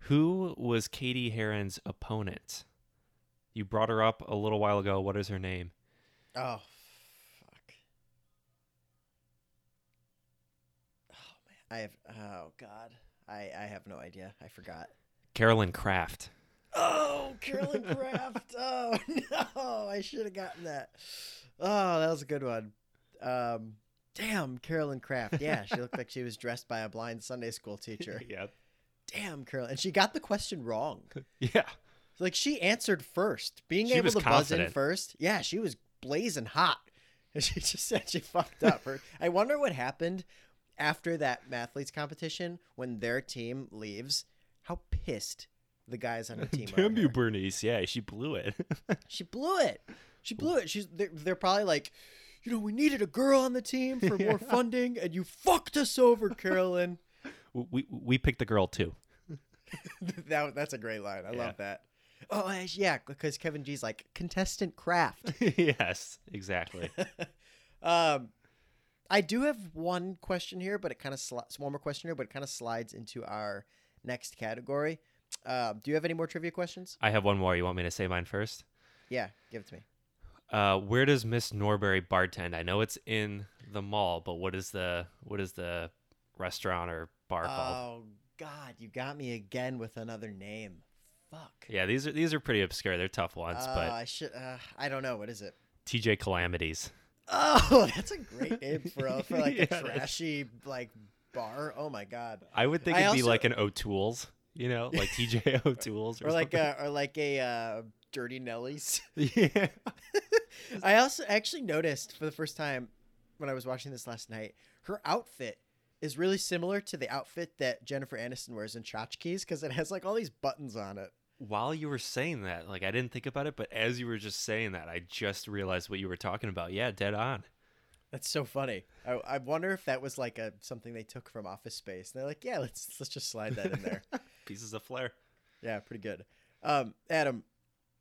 Who was Cady Heron's opponent? You brought her up a little while ago. What is her name? Oh, I have, oh God, I, I have no idea. I forgot. Carolyn Kraft. Oh, Carolyn Kraft. Oh no, I should have gotten that. Oh, that was a good one. Um, damn, Carolyn Kraft. Yeah, she looked like she was dressed by a blind Sunday school teacher. Yep. Damn, Carolyn. And she got the question wrong. Yeah. Like, she answered first. Being she able to confident. buzz in first. Yeah, she was blazing hot. And she just said she fucked up. Her, I wonder what happened after that Mathletes competition when their team leaves. How pissed the guys on her team are. Damn you, Bernice. Yeah, she blew it. She blew it. She blew it. She's they're, they're probably like, you know, we needed a girl on the team for yeah. more funding, and you fucked us over, Carolyn. We we picked the girl, too. that That's a great line. I yeah. love that. Oh, yeah, because Kevin G's like, contestant Kraft. Yes, exactly. um, I do have one question here, but it kind of sli- one more question here, but it kind of slides into our next category. Uh, do you have any more trivia questions? I have one more. You want me to say mine first? Yeah, give it to me. Uh, where does Miss Norbury bartend? I know it's in the mall, but what is the what is the restaurant or bar oh, called? Oh God, you got me again with another name. Fuck. Yeah, these are these are pretty obscure. They're tough ones, uh, but I should. Uh, I don't know. What is it? T J Calamities. Oh, that's a great name for a, for like yeah, a trashy that's... like bar. Oh my God. I would think I it'd also... be like an O'Toole's, you know, like T J O'Toole's, or, or like a, or like a uh, Dirty Nellies. Yeah. I also actually noticed for the first time when I was watching this last night, her outfit is really similar to the outfit that Jennifer Aniston wears in Tchotchkes because it has like all these buttons on it. While you were saying that, like I didn't think about it, but as you were just saying that, I just realized what you were talking about. Yeah, dead on. That's so funny. I, I wonder if that was like a something they took from Office Space. And they're like, yeah, let's let's just slide that in there. Pieces of flair. Yeah, pretty good. Um, Adam,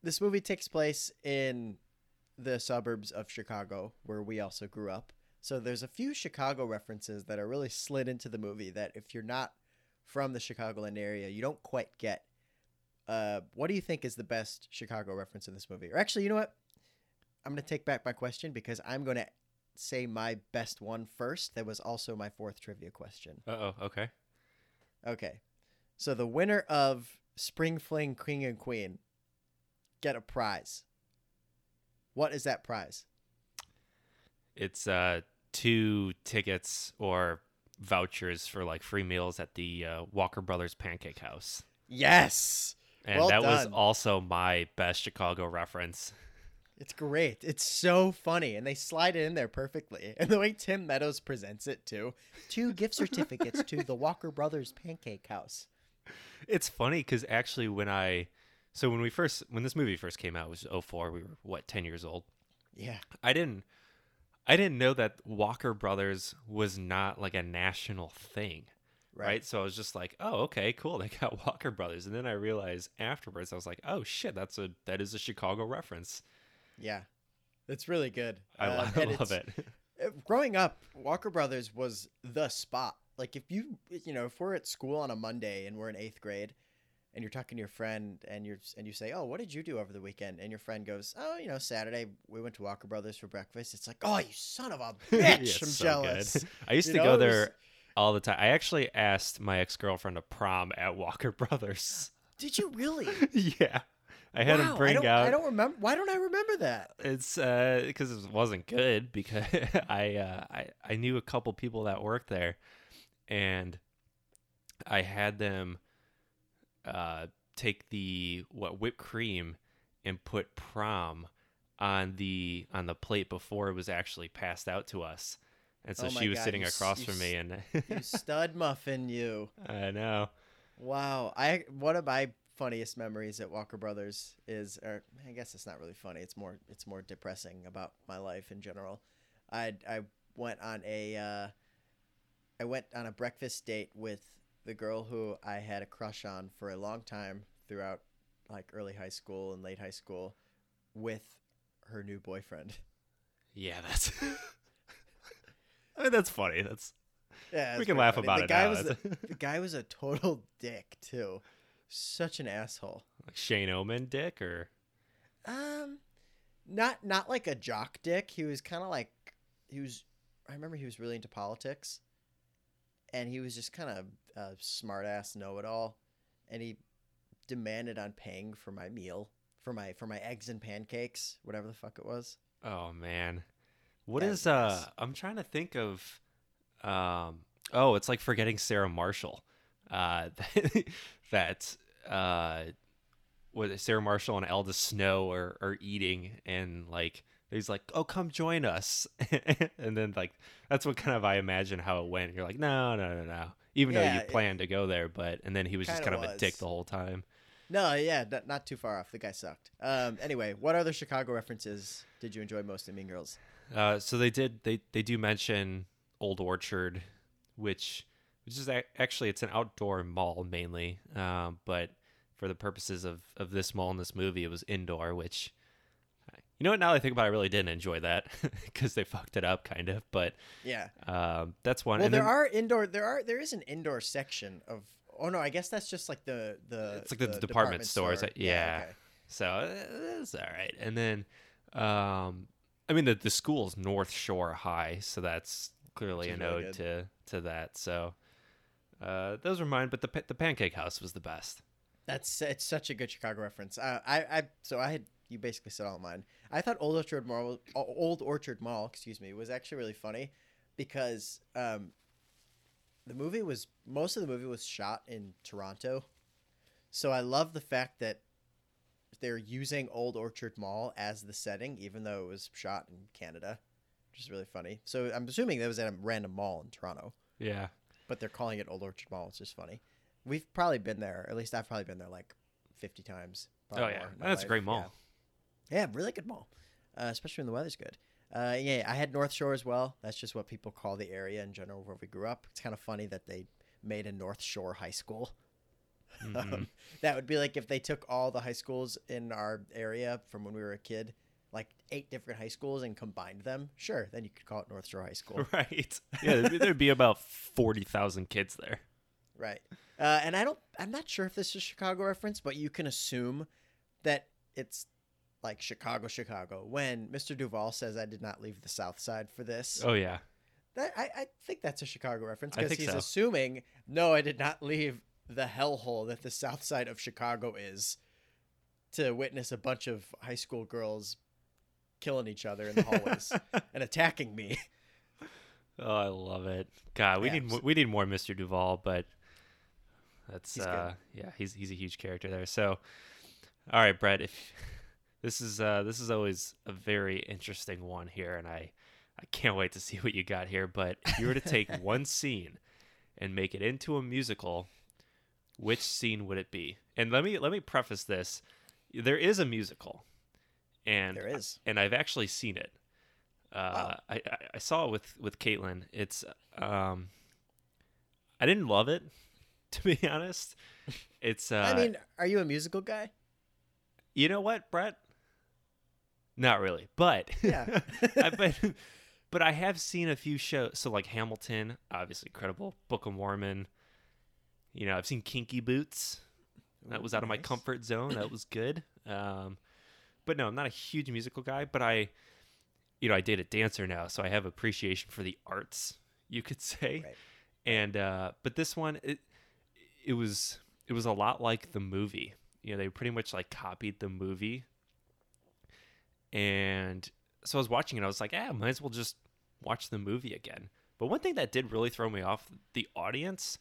this movie takes place in the suburbs of Chicago, where we also grew up. So there's a few Chicago references that are really slid into the movie that if you're not from the Chicagoland area, you don't quite get. Uh, what do you think is the best Chicago reference in this movie? Or actually, you know what? I'm going to take back my question because I'm going to say my best one first. That was also my fourth trivia question. Uh-oh, okay. Okay. So the winner of Spring Fling King and Queen get a prize. What is that prize? It's uh, two tickets or vouchers for like free meals at the uh, Walker Brothers Pancake House. Yes. And well that done. was also my best Chicago reference. It's great. It's so funny. And they slide it in there perfectly. And the way Tim Meadows presents it too. Two gift certificates to the Walker Brothers Pancake House. It's funny because actually when I, so when we first, when this movie first came out, it was oh four, we were what, ten years old? Yeah. I didn't. I didn't know that Walker Brothers was not like a national thing, right. right? So I was just like, oh, okay, cool. They got Walker Brothers. And then I realized afterwards, I was like, oh shit, that's a, that is a Chicago reference. Yeah. It's really good. I, uh, I love it. Growing up, Walker Brothers was the spot. Like if you, you know, if we're at school on a Monday and we're in eighth grade and you're talking to your friend and you're, and you say, oh, what did you do over the weekend? And your friend goes, oh, you know, Saturday we went to Walker Brothers for breakfast. It's like, oh, you son of a bitch. Yeah, I'm so jealous. Good. I used you to know, go there was... all the time. I actually asked my ex-girlfriend to prom at Walker Brothers. Did you really? Yeah. I had wow, him bring I out. I don't remember. Why don't I remember that? It's uh, because it wasn't good because I, uh, I, I knew a couple people that worked there and I had them uh take the what whipped cream and put prom on the on the plate before it was actually passed out to us, and so oh she was God. sitting you, across you, from me and you stud muffin you. I know. Wow. I one of my funniest memories at Walker Brothers is, or I guess it's not really funny. It's more it's more depressing about my life in general. I I went on a uh, I went on a breakfast date with the girl who I had a crush on for a long time throughout like early high school and late high school with her new boyfriend. Yeah, that's I mean that's funny. That's yeah, we can laugh funny. about the it. Guy now. Was a, the guy was a total dick too. Such an asshole. Like Shane Omen dick or Um not not like a jock dick. He was kinda like he was I remember he was really into politics. And he was just kind of a smart-ass know-it-all. And he demanded on paying for my meal, for my for my eggs and pancakes, whatever the fuck it was. Oh, man. What and is... uh? I'm trying to think of... Um, oh, it's like Forgetting Sarah Marshall. Uh, that... Uh, what, Sarah Marshall and Aldous Snow are, are eating, and like... He's like, oh, come join us. And then, like, that's what kind of I imagine how it went. You're like, no, no, no, no. Even yeah, though you planned it, to go there, but... And then he was just kind was. of a dick the whole time. No, yeah, not, not too far off. The guy sucked. Um, anyway, what other Chicago references did you enjoy most in Mean Girls? Uh, so they did... They, they do mention Old Orchard, which, which is a, actually... It's an outdoor mall, mainly. Um, but for the purposes of, of this mall and this movie, it was indoor, which... You know what? Now that I think about it, I really didn't enjoy that because they fucked it up, kind of. But yeah, um, that's one. Well, and there then, are indoor. There are there is an indoor section of. Oh no, I guess that's just like the the. It's like the, the department, department stores. Store. Yeah. yeah okay. So it's all right. And then, um, I mean, the the school's North Shore High, so that's clearly an really ode good. to to that. So uh, those were mine. But the the Pancake House was the best. That's it's such a good Chicago reference. Uh, I I so I had. You basically said all mine. I thought Old Orchard Mall, Old Orchard Mall, excuse me, was actually really funny because um, the movie was most of the movie was shot in Toronto, so I love the fact that they're using Old Orchard Mall as the setting, even though it was shot in Canada, which is really funny. So I'm assuming that was at a random mall in Toronto. Yeah, but they're calling it Old Orchard Mall. It's just funny. We've probably been there. At least I've probably been there like fifty times. Oh yeah, that's life. a great mall. Yeah. Yeah, really good mall, uh, especially when the weather's good. Uh, yeah, I had North Shore as well. That's just what people call the area in general where we grew up. It's kind of funny that they made a North Shore High School. Mm-hmm. um, that would be like if they took all the high schools in our area from when we were a kid, like eight different high schools, and combined them. Sure, then you could call it North Shore High School. Right. Yeah, there'd be, there'd be about forty thousand kids there. Right. Uh, and I don't, I'm not sure if this is a Chicago reference, but you can assume that it's like Chicago, Chicago, when Mister Duvall says, I did not leave the South Side for this. Oh, yeah. That I, I think that's a Chicago reference because he's so. assuming, no, I did not leave the hellhole that the South Side of Chicago is to witness a bunch of high school girls killing each other in the hallways and attacking me. Oh, I love it. God, we yeah, need more, we need more Mister Duvall, but that's, he's uh, yeah, he's, he's a huge character there. So, all right, Brett, if... This is uh, this is always a very interesting one here, and I, I can't wait to see what you got here. But if you were to take one scene and make it into a musical, which scene would it be? And let me let me preface this: there is a musical, and there is, and I've actually seen it. Uh, wow. I, I I saw it with with Caitlin. It's um, I didn't love it, to be honest. It's uh, I mean, are you a musical guy? You know what, Brett? Not really, but yeah, I, but but I have seen a few shows. So like Hamilton, obviously incredible. Book of Mormon. You know, I've seen Kinky Boots. That was out of nice. my comfort zone. That was good. Um, but no, I'm not a huge musical guy. But I, you know, I date a dancer now, so I have appreciation for the arts, you could say. Right. And uh, but this one, it it was it was a lot like the movie. You know, they pretty much like copied the movie. And so I was watching it. I was like, ah, might as well just watch the movie again. But one thing that did really throw me off the audience,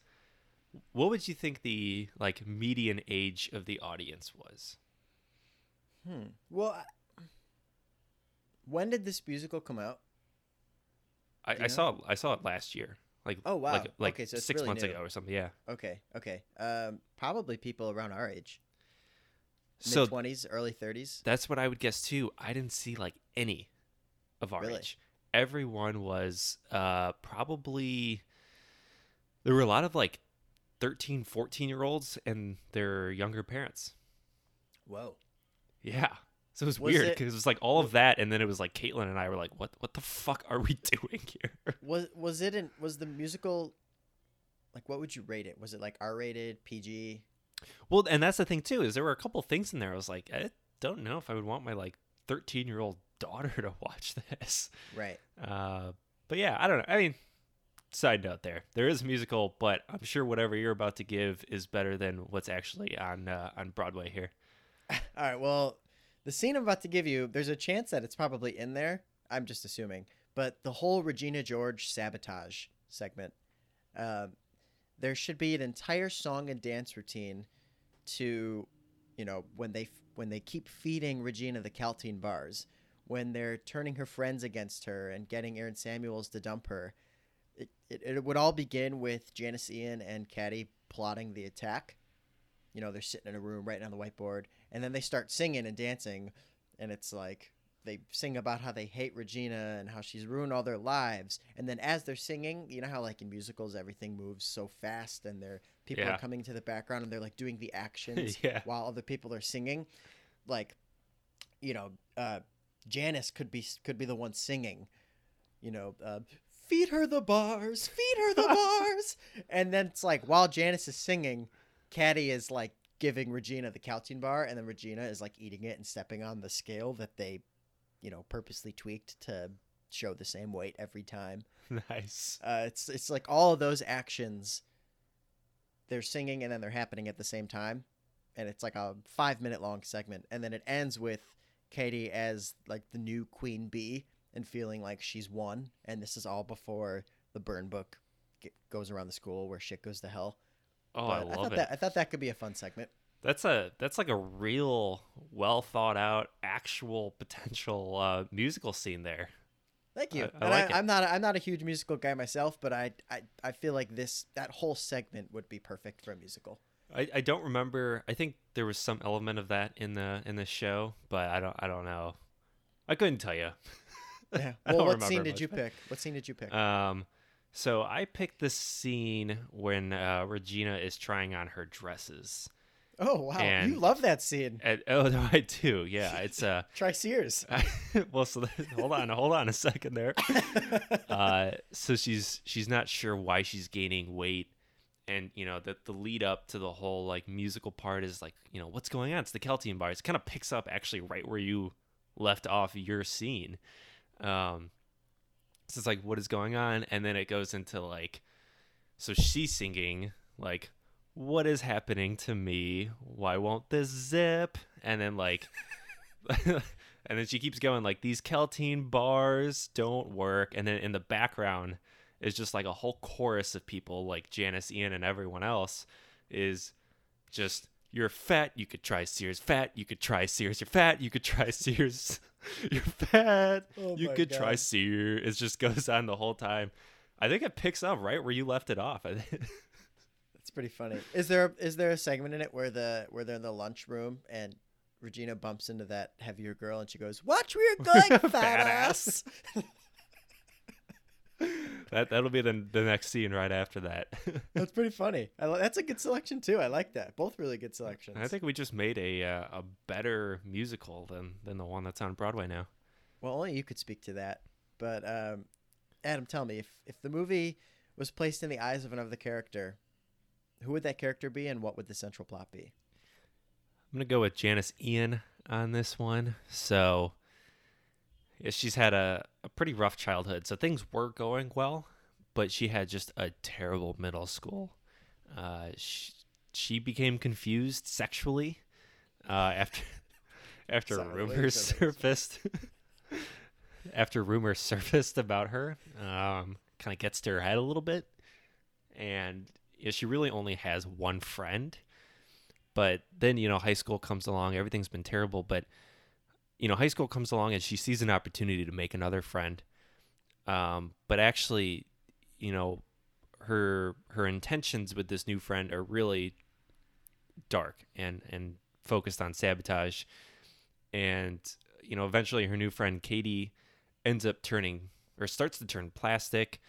what would you think the like median age of the audience was? Hmm. Well, I... when did this musical come out? I, I saw I saw it last year. Like, oh, wow. Like, like okay, so it's six really months new. ago or something. Yeah. Okay. Okay. Um, probably people around our age. Mid twenties, so, early thirties. That's what I would guess too. I didn't see like any of our really? age. Everyone was uh, probably there were a lot of like thirteen, fourteen year olds and their younger parents. Whoa. Yeah. So it was, was weird because it, it was like all of that, and then it was like Caitlin and I were like, "What? What the fuck are we doing here?" Was was it in was the musical like what would you rate it? Was it like R rated, P G? Well, and that's the thing too, is there were a couple things in there I was like, I don't know if I would want my like thirteen-year-old daughter to watch this. Right. Uh, but yeah, I don't know. I mean, side note there. There is a musical, but I'm sure whatever you're about to give is better than what's actually on uh, on Broadway here. All right, well, the scene I'm about to give you, there's a chance that it's probably in there. I'm just assuming. But the whole Regina George sabotage segment, uh, there should be an entire song and dance routine to, you know, when they when they keep feeding Regina the Caltine bars, when they're turning her friends against her and getting Aaron Samuels to dump her. It, it, it would all begin with Janis Ian and Cady plotting the attack. You know, they're sitting in a room writing on the whiteboard, and then they start singing and dancing, and it's like they sing about how they hate Regina and how she's ruined all their lives. And then as they're singing, you know how like in musicals everything moves so fast and they're people yeah. are coming to the background and they're like doing the actions yeah. while other people are singing. Like, you know, uh, Janis could be could be the one singing, you know, uh, feed her the bars, feed her the bars. And then it's like while Janis is singing, Cady is like giving Regina the Caltine bar, and then Regina is like eating it and stepping on the scale that they, you know, purposely tweaked to show the same weight every time. Nice. Uh, it's it's like all of those actions, they're singing and then they're happening at the same time. And it's like a five minute long segment. And then it ends with Cady as like the new queen bee and feeling like she's won. And this is all before the burn book get, goes around the school where shit goes to hell. Oh, but I love I thought it. That, I thought that could be a fun segment. That's a that's like a real well thought out actual potential uh, musical scene there. Thank you. I, I like I, it. I'm not a, I'm not a huge musical guy myself, but I, I I feel like this that whole segment would be perfect for a musical. I, I don't remember. I think there was some element of that in the in the show, but I don't I don't know. I couldn't tell you. Yeah. Well, what scene did much, you but... pick? What scene did you pick? Um. So I picked this scene when uh, Regina is trying on her dresses. Oh, wow. And, you love that scene. And, oh, no, I do. Yeah. It's uh, Try Sears. I, well, so hold on. Hold on a second there. Uh, so she's she's not sure why she's gaining weight. And, you know, the, the lead up to the whole, like, musical part is like, you know, what's going on? It's the Caltine bars. It kind of picks up actually right where you left off your scene. Um, so it's like, what is going on? And then it goes into, like, so she's singing, like, what is happening to me? Why won't this zip? And then like, and then she keeps going like these Caltine bars don't work. And then in the background is just like a whole chorus of people like Janis Ian and everyone else is just, you're fat, you could try Sears, fat, you could try Sears, you're fat, you could try Sears, you're fat, oh you could God. try Sears. It just goes on the whole time. I think it picks up right where you left it off. I think. Pretty funny. Is there is there a segment in it where the where they're in the lunchroom and Regina bumps into that heavier girl and she goes, "Watch where you're going, fat ass." that that'll be the the next scene right after that. That's pretty funny. I, that's a good selection too. I like that. Both really good selections. I think we just made a uh, a better musical than than the one that's on Broadway now. Well, only you could speak to that. But um, Adam, tell me if if the movie was placed in the eyes of another character, who would that character be, and what would the central plot be? I'm going to go with Janis Ian on this one. So yeah, she's had a, a pretty rough childhood, so things were going well, but she had just a terrible middle school. Uh, she, she became confused sexually uh, after after Sorry, rumors surfaced. after rumors surfaced about her, um, kind of gets to her head a little bit, and yeah, she really only has one friend. But then, you know, high school comes along. Everything's been terrible. But, you know, high school comes along and she sees an opportunity to make another friend. Um, but actually, you know, her her intentions with this new friend are really dark and, and focused on sabotage. And, you know, eventually her new friend Cady ends up turning or starts to turn plastic.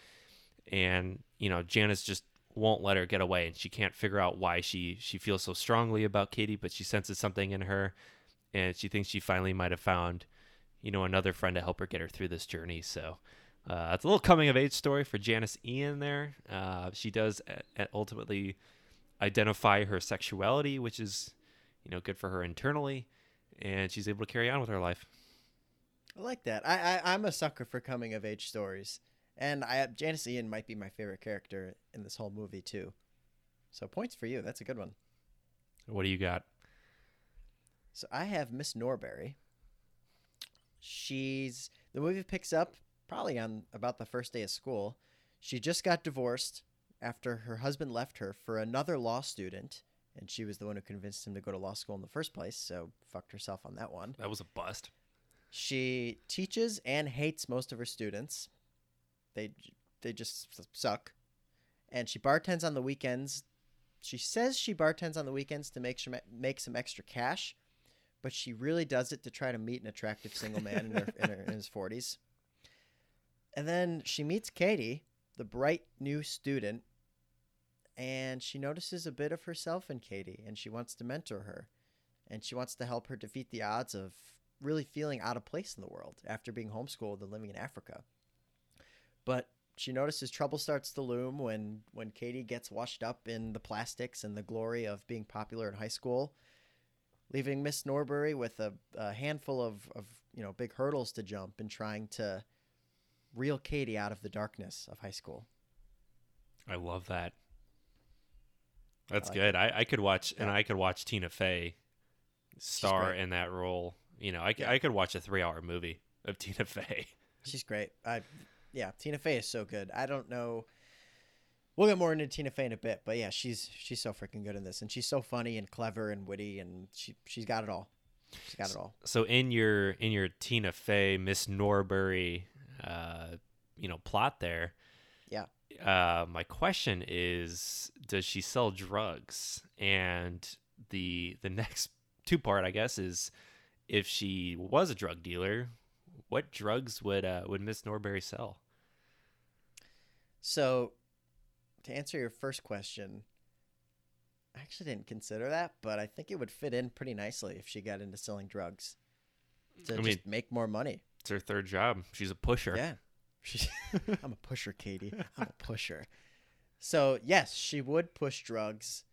And, you know, Janis just won't let her get away, and she can't figure out why she she feels so strongly about Cady, but she senses something in her, and she thinks she finally might have found, you know, another friend to help her get her through this journey. So uh, it's a little coming of age story for Janis Ian there. Uh, she does a- ultimately identify her sexuality, which is, you know, good for her internally, and she's able to carry on with her life. I like that. I, I I'm a sucker for coming of age stories. And I Janis Ian might be my favorite character in this whole movie too. So points for you. That's a good one. What do you got? So I have Miss Norbury. She's the movie picks up probably on about the first day of school. She just got divorced after her husband left her for another law student, and she was the one who convinced him to go to law school in the first place, so fucked herself on that one. That was a bust. She teaches and hates most of her students. They they just suck. And she bartends on the weekends. She says she bartends on the weekends to make sure, make some extra cash, but she really does it to try to meet an attractive single man in, her, in, her, in his forties. And then she meets Cady, the bright new student, and she notices a bit of herself in Cady, and she wants to mentor her, and she wants to help her defeat the odds of really feeling out of place in the world after being homeschooled and living in Africa. But she notices trouble starts to loom when, when Cady gets washed up in the plastics and the glory of being popular in high school, leaving Miss Norbury with a, a handful of, of, you know, big hurdles to jump and trying to reel Cady out of the darkness of high school. I love that. That's I like good. That. I, I could watch, yeah. and I could watch Tina Fey star in that role. You know, I, yeah. I could watch a three-hour movie of Tina Fey. She's great. I, yeah, Tina Fey is so good. I don't know. We'll get more into Tina Fey in a bit, but yeah, she's she's so freaking good in this, and she's so funny and clever and witty, and she she's got it all. She's got it all. So in your in your Tina Fey, Miss Norbury, uh, you know, plot there. Yeah. Uh, my question is, does she sell drugs? And the the next two part, I guess, is if she was a drug dealer, what drugs would uh, would Miss Norbury sell? So, to answer your first question, I actually didn't consider that, but I think it would fit in pretty nicely if she got into selling drugs to I mean, just make more money. It's her third job. She's a pusher. Yeah. She's, I'm a pusher, Cady. I'm a pusher. So, yes, she would push drugs,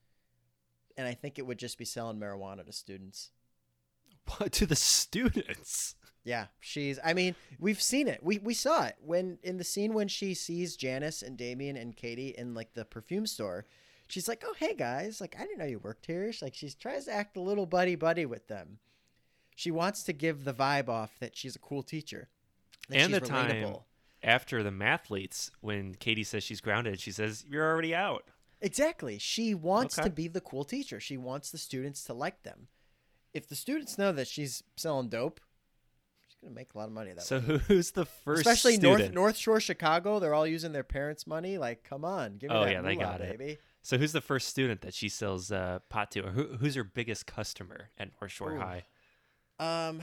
and I think it would just be selling marijuana to students. What? To the students? Yeah, she's, I mean, we've seen it. We we saw it when in the scene when she sees Janis and Damien and Cady in like the perfume store. She's like, "Oh, hey guys, like I didn't know you worked here." She's like, she tries to act a little buddy buddy with them. She wants to give the vibe off that she's a cool teacher. And the time after the mathletes, when Cady says she's grounded, she says, "You're already out." Exactly. She wants okay. to be the cool teacher. She wants the students to like them. If the students know that she's selling dope, gonna make a lot of money that so way. So who's the first especially student? North North Shore Chicago, they're all using their parents' money. Like, come on, give me oh, that yeah, they got it. Baby. So who's the first student that she sells uh, pot to? Or who, who's her biggest customer at North Shore Ooh. High? Um,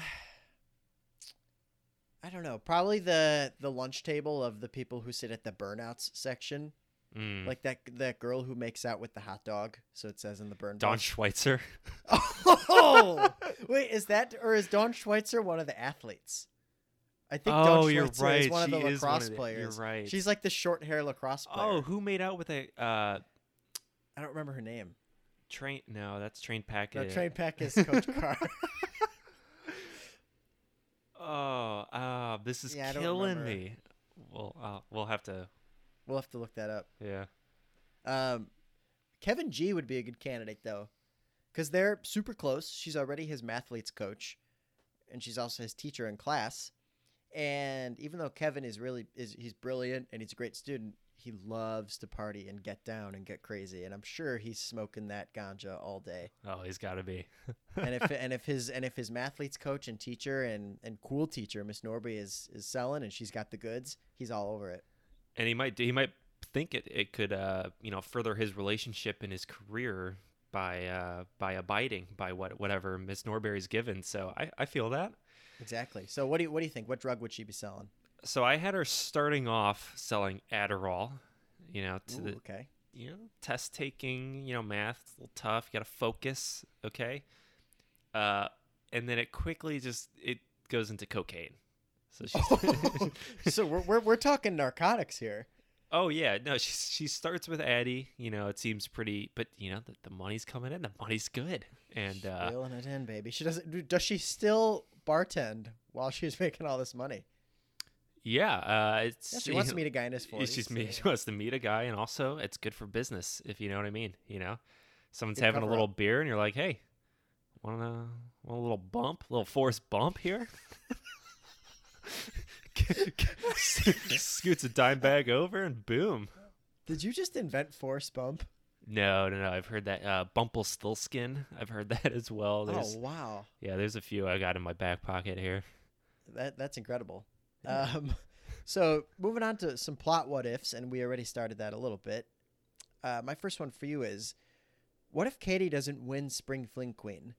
I don't know. Probably the the lunch table of the people who sit at the burnouts section. Mm. Like that that girl who makes out with the hot dog. So it says in the burn. Dawn Schweitzer. Oh, wait, is that or is Dawn Schweitzer one of the athletes? I think. Oh, Dawn Schweitzer right. is one of she the lacrosse of players. The, you're right. She's like the short hair lacrosse player. Oh, who made out with a? Uh, I don't remember her name. Train? No, that's Train Pack. No, Train Pack is Coach Carr. oh, uh, this is yeah, killing me. Well, uh, we'll have to. We'll have to look that up. Yeah. Um, Kevin G would be a good candidate, though, because they're super close. She's already his mathletes coach, and she's also his teacher in class. And even though Kevin is really is he's brilliant and he's a great student, he loves to party and get down and get crazy. And I'm sure he's smoking that ganja all day. Oh, he's got to be. and if and if his and if his mathletes coach and teacher and, and cool teacher Miss Norby is is selling and she's got the goods, he's all over it. And he might he might think it it could uh you know further his relationship and his career by uh by abiding by what whatever Miss Norbury's given. So I, I feel that exactly. So what do you what do you think? What drug would she be selling? So I had her starting off selling Adderall, you know, to Ooh, the okay. you know test taking, you know, math, it's a little tough. You got to focus, okay. Uh, and then it quickly just it goes into cocaine. So, she's so we're, we're we're talking narcotics here. Oh yeah, no, she she starts with Addy. You know, it seems pretty, but you know, the, the money's coming in. The money's good, and uh, reeling it in, baby. She doesn't. Does she still bartend while she's making all this money? Yeah, uh, it's yeah, she wants to meet a guy in his forties. She's meet, she wants to meet a guy, and also it's good for business, if you know what I mean. You know, someone's having a little up. beer, and you're like, "Hey, want a want a little bump, a little forced bump here?" Scoots a dime bag over, and boom. Did you just invent forced bump? No, no, no. I've heard that uh, Bumplestiltskin. I've heard that as well. There's, oh wow! Yeah, there's a few I got in my back pocket here. That that's incredible. Um, so moving on to some plot what ifs, and we already started that a little bit. Uh, my first one for you is, what if Cady doesn't win Spring Fling Queen?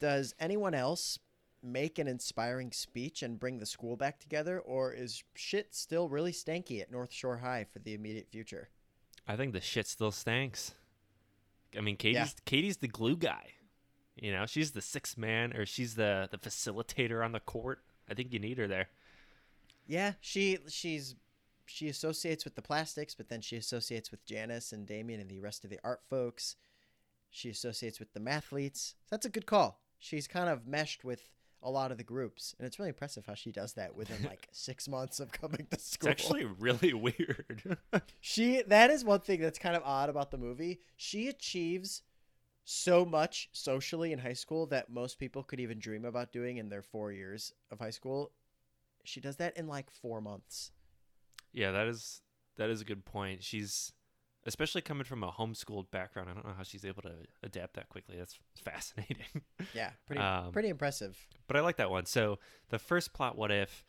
Does anyone else make an inspiring speech and bring the school back together, or is shit still really stanky at North Shore High for the immediate future? I think the shit still stanks. I mean, Cady's yeah. Cady's the glue guy. You know, she's the sixth man, or she's the, the facilitator on the court. I think you need her there. Yeah, she she's she associates with the plastics, but then she associates with Janis and Damien and the rest of the art folks. She associates with the mathletes. That's a good call. She's kind of meshed with a lot of the groups, and it's really impressive how she does that within like six months of coming to school. It's actually really weird. she that is one thing that's kind of odd about the movie. She achieves so much socially in high school that most people could even dream about doing in their four years of high school. She does that in like four months. Yeah, that is that is a good point. She's, especially coming from a homeschooled background, I don't know how she's able to adapt that quickly. That's fascinating. Yeah, pretty um, pretty impressive. But I like that one. So the first plot, what if,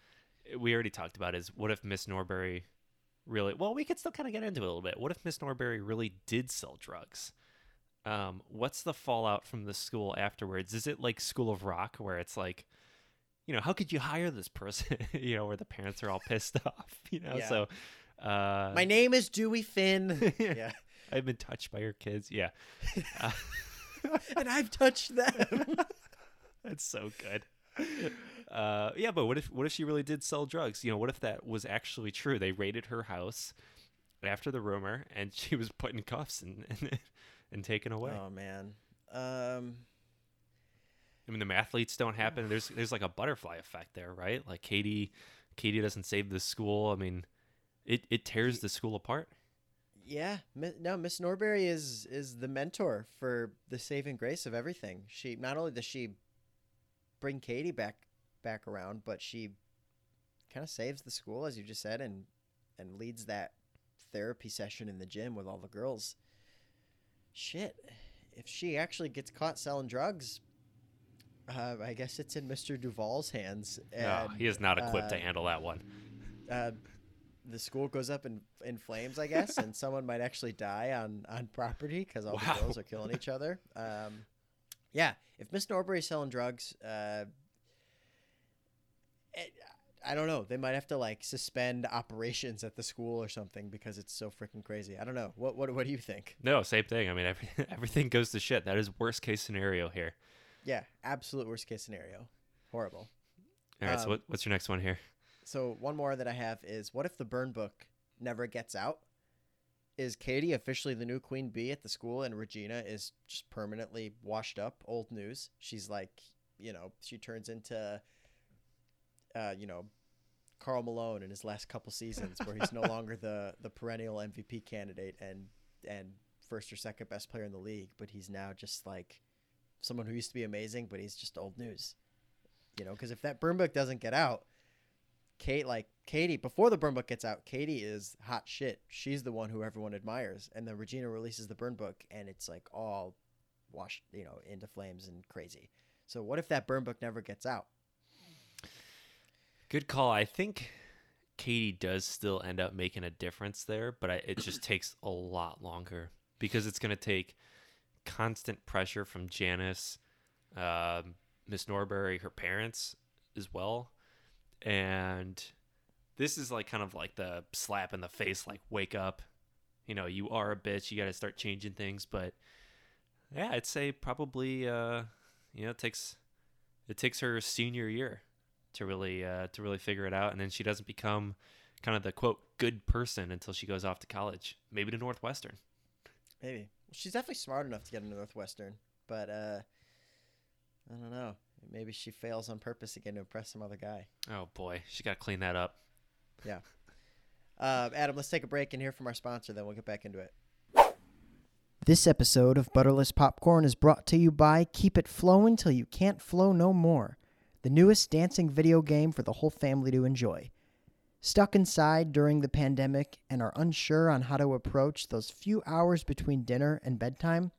we already talked about is what if Miss Norbury really, well, we could still kind of get into it a little bit. What if Miss Norbury really did sell drugs? Um, what's the fallout from the school afterwards? Is it like School of Rock where it's like, you know, how could you hire this person? You know, where the parents are all pissed off, you know? Yeah. So, uh, my name is Dewey Finn. Yeah. I've been touched by your kids. Yeah. Uh, and I've touched them. That's so good. Uh, yeah. But what if, what if she really did sell drugs? You know, what if that was actually true? They raided her house after the rumor and she was put in cuffs and, and, and taken away. Oh man. Um, I mean, the mathletes don't happen. There's there's like a butterfly effect there, right? Like Cady, Cady doesn't save the school. I mean, it, it tears the school apart. Yeah, no, Miss Norbury is is the mentor for the saving grace of everything. She not only does she bring Cady back back around, but she kind of saves the school, as you just said, and and leads that therapy session in the gym with all the girls. Shit, if she actually gets caught selling drugs. Uh, I guess it's in Mister Duvall's hands. And, no, he is not equipped uh, to handle that one. Uh, the school goes up in, in flames, I guess, and someone might actually die on, on property because all wow. the girls are killing each other. Um, yeah, if Miss Norbury's selling drugs, uh, it, I don't know. They might have to like suspend operations at the school or something because it's so freaking crazy. I don't know. What what what do you think? No, same thing. I mean, every, everything goes to shit. That is worst case scenario here. Yeah, absolute worst case scenario. Horrible. All right, um, so what, what's your next one here? So one more that I have is, what if the burn book never gets out? Is Cady officially the new queen bee at the school and Regina is just permanently washed up, old news? She's like, you know, she turns into, uh, you know, Karl Malone in his last couple seasons where he's no longer the, the perennial M V P candidate and and first or second best player in the league, but he's now just like someone who used to be amazing, but he's just old news, you know, because if that burn book doesn't get out, Kate, like Cady, before the burn book gets out, Cady is hot shit. She's the one who everyone admires. And then Regina releases the burn book and it's like all washed, you know, into flames and crazy. So what if that burn book never gets out? Good call. I think Cady does still end up making a difference there, but I, it just takes a lot longer because it's going to take constant pressure from Janis, uh, Miss Norbury, her parents as well. And this is like kind of like the slap in the face, like wake up, you know, you are a bitch, you got to start changing things. But yeah, I'd say probably, uh, you know, it takes, it takes her senior year to really, uh, to really figure it out. And then she doesn't become kind of the quote good person until she goes off to college, maybe to Northwestern. Maybe. She's definitely smart enough to get into Northwestern, but uh, I don't know. Maybe she fails on purpose again to impress some other guy. Oh, boy. She got to clean that up. Yeah. Uh, Adam, let's take a break and hear from our sponsor, then we'll get back into it. This episode of Butterless Popcorn is brought to you by Keep It Flowin' Till You Can't Flow No More, the newest dancing video game for the whole family to enjoy. Stuck inside during the pandemic and are unsure on how to approach those few hours between dinner and bedtime?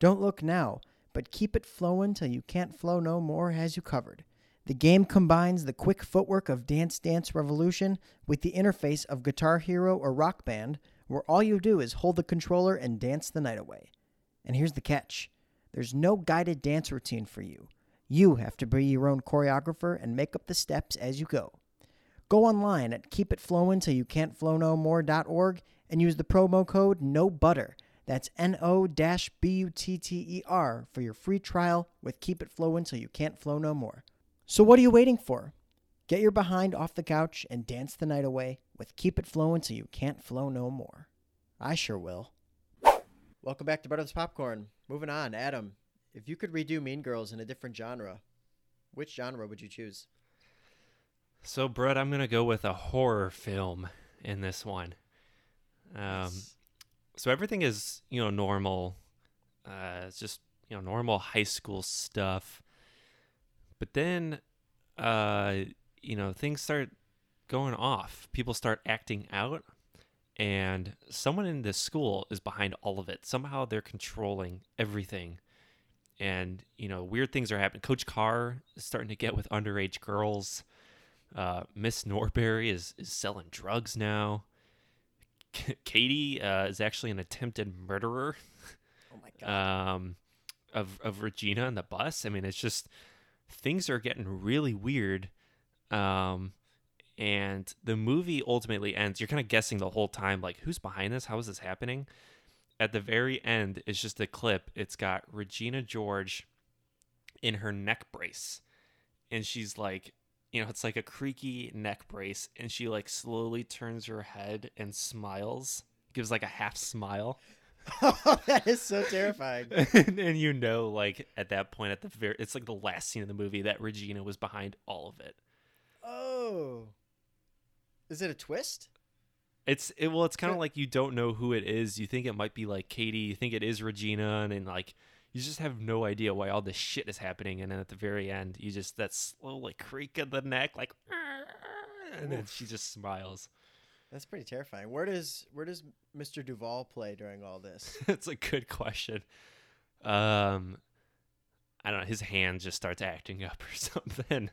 Don't look now, but Keep It Flowin' Till You Can't Flow No More has you covered. The game combines the quick footwork of Dance Dance Revolution with the interface of Guitar Hero or Rock Band, where all you do is hold the controller and dance the night away. And here's the catch. There's no guided dance routine for you. You have to be your own choreographer and make up the steps as you go. Go online at keep it flowin till you can't flow no more dot org and use the promo code NOBUTTER, that's N O B U T T E R, for your free trial with Keep It Flowin' Till You Can't Flow No More. So what are you waiting for? Get your behind off the couch and dance the night away with Keep It Flowin' Till You Can't Flow No More. I sure will. Welcome back to Butterless Popcorn. Moving on, Adam, if you could redo Mean Girls in a different genre, which genre would you choose? So, Brett, I'm going to go with a horror film in this one. Um, nice. So everything is, you know, normal. Uh, it's just, you know, normal high school stuff. But then, uh, you know, things start going off. People start acting out, and someone in this school is behind all of it. Somehow they're controlling everything. And, you know, weird things are happening. Coach Carr is starting to get with underage girls. Uh, Miss Norbury is, is selling drugs now. C- Cady uh, is actually an attempted murderer. Oh, my God. um, of, of Regina on the bus. I mean, it's just... things are getting really weird, um, and the movie ultimately ends. You're kind of guessing the whole time, like, who's behind this? How is this happening? At the very end, it's just a clip. It's got Regina George in her neck brace, and she's like, you know, it's like a creaky neck brace, and she, like, slowly turns her head and smiles, gives, like, a half smile. Oh, that is so terrifying. and, and you know, like, at that point, at the very, it's like the last scene of the movie, that Regina was behind all of it. Oh, is it a twist? It's it. Well, it's kind of like you don't know who it is. You think it might be like Cady. You think it is Regina, and then like you just have no idea why all this shit is happening. And then at the very end, you just that slow like creak of the neck, like, and then she just smiles. That's pretty terrifying. Where does where does Mister Duvall play during all this? That's a good question. Um, I don't know. His hand just starts acting up or something.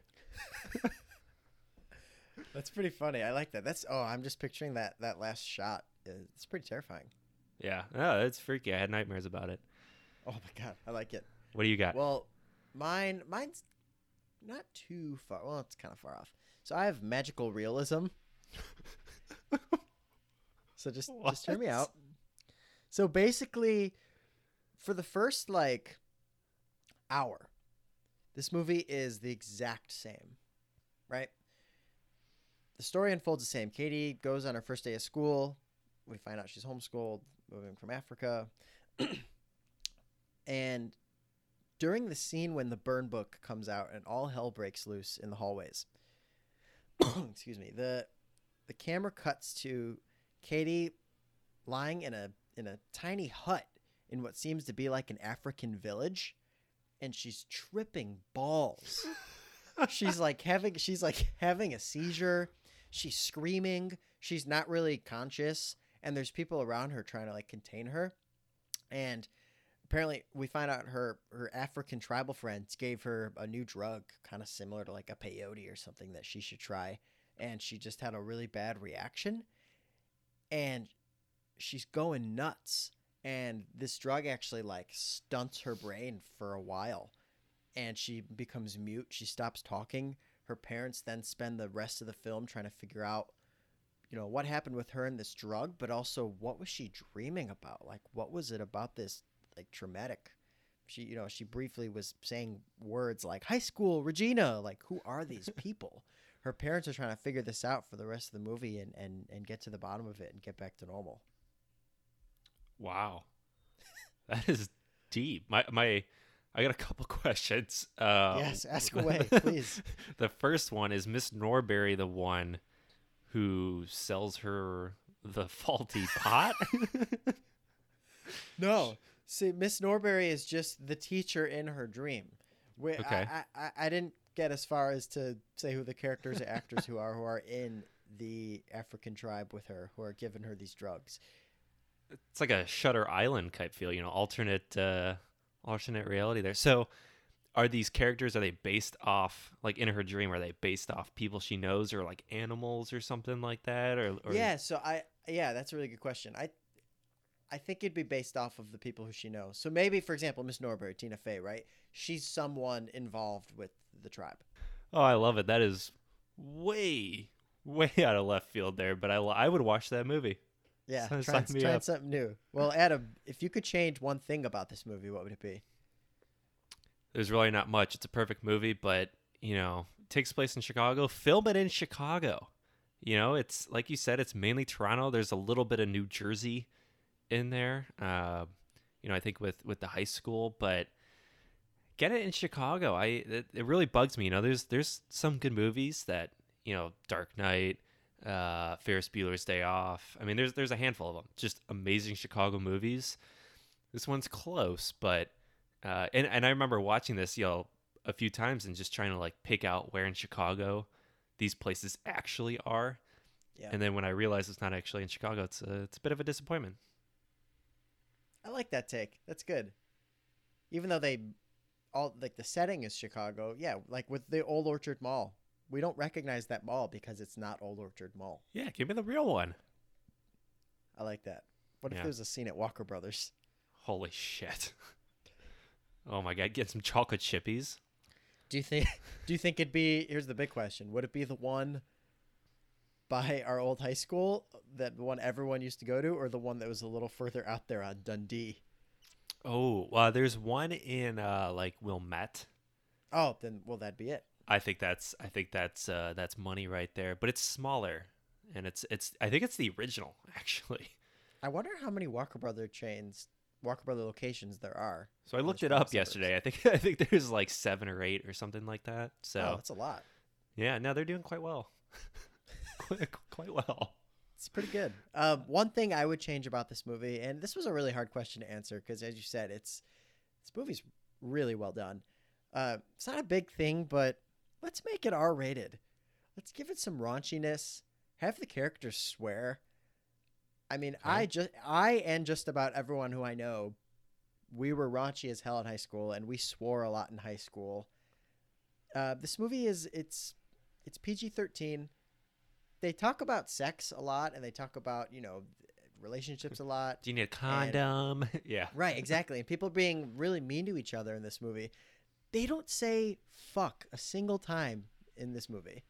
That's pretty funny. I like that. That's oh, I'm just picturing that that last shot. It's pretty terrifying. Yeah, no, it's freaky. I had nightmares about it. Oh my God, I like it. What do you got? Well, mine mine's not too far. Well, it's kind of far off. So I have magical realism. So just what? just hear me out. So basically, for the first like hour, this movie is the exact same, right? The story unfolds the same. Cady goes on her first day of school. We find out she's homeschooled, moving from Africa. And during the scene when the burn book comes out and all hell breaks loose in the hallways, excuse me, the The camera cuts to Cady lying in a in a tiny hut in what seems to be like an African village, and she's tripping balls. she's like having she's like having a seizure. She's screaming. She's not really conscious, and there's people around her trying to like contain her. And apparently, we find out her her African tribal friends gave her a new drug, kind of similar to like a peyote or something that she should try. And she just had a really bad reaction, and she's going nuts. And this drug actually like stunts her brain for a while, and she becomes mute. She stops talking. Her parents then spend the rest of the film trying to figure out, you know, what happened with her and this drug, but also what was she dreaming about? Like, what was it about this like traumatic? She, you know, she briefly was saying words like high school, Regina, like, who are these people? Her parents are trying to figure this out for the rest of the movie and, and, and get to the bottom of it and get back to normal. Wow. That is deep. My my, I got a couple questions. Um, yes, ask away, please. The first one, is Miss Norbury the one who sells her the faulty pot. No. See, Miss Norbury is just the teacher in her dream. We, okay. I, I, I didn't get as far as to say who the characters or actors who are who are in the African tribe with her, who are giving her these drugs. It's like a Shutter Island type feel, you know, alternate uh, alternate reality there. So are these characters, are they based off, like in her dream, are they based off people she knows or like animals or something like that? Or, or... Yeah, so I, yeah, that's a really good question. I I think it'd be based off of the people who she knows. So maybe, for example, Miss Norbury, Tina Fey, right? She's someone involved with the tribe. Oh, I love it. That is way, way out of left field there, but I, I would watch that movie. Yeah, so trying try something new. Well, Adam, if you could change one thing about this movie, what would it be? There's really not much. It's a perfect movie, but, you know, it takes place in Chicago. Film it in Chicago. You know, it's, like you said, it's mainly Toronto. There's a little bit of New Jersey in there, uh, you know, I think with, with the high school, but get it in Chicago. I it, it really bugs me. You know, there's there's some good movies that, you know, Dark Knight, uh Ferris Bueller's Day Off. I mean, there's there's a handful of them, just amazing Chicago movies. This one's close, but uh and, and I remember watching this, you know, a few times and just trying to like pick out where in Chicago these places actually are. Yeah. And then when I realized it's not actually in Chicago, it's a, it's a bit of a disappointment. I like that take. That's good. Even though they all like the setting is Chicago, yeah, like with the Old Orchard Mall. We don't recognize that mall because it's not Old Orchard Mall. Yeah, give me the real one. I like that. What yeah. if there's a scene at Walker Brothers? Holy shit. Oh my God, get some chocolate chippies. Do you think do you think it'd be, here's the big question, would it be the one by our old high school, that one everyone used to go to, or the one that was a little further out there on Dundee? Oh, uh, there's one in uh, like Wilmette. Oh, then well that'd be it. I think that's I think that's uh, that's money right there, but it's smaller, and it's it's I think it's the original actually. I wonder how many Walker Brother chains, Walker Brother locations there are. So I looked it up yesterday. I think I think there's like seven or eight or something like that. So oh, that's a lot. Yeah, no, they're doing quite well, quite, quite well. It's pretty good. Um, one thing I would change about this movie, and this was a really hard question to answer because, as you said, it's this movie's really well done. Uh, it's not a big thing, but let's make it R-rated. Let's give it some raunchiness. Have the characters swear. I mean, yeah. I just I and just about everyone who I know, we were raunchy as hell in high school, and we swore a lot in high school. Uh, this movie is it's it's P G thirteen. They talk about sex a lot, and they talk about, you know, relationships a lot. Do you need a condom? And, yeah. Right, exactly. And people being really mean to each other in this movie. They don't say fuck a single time in this movie.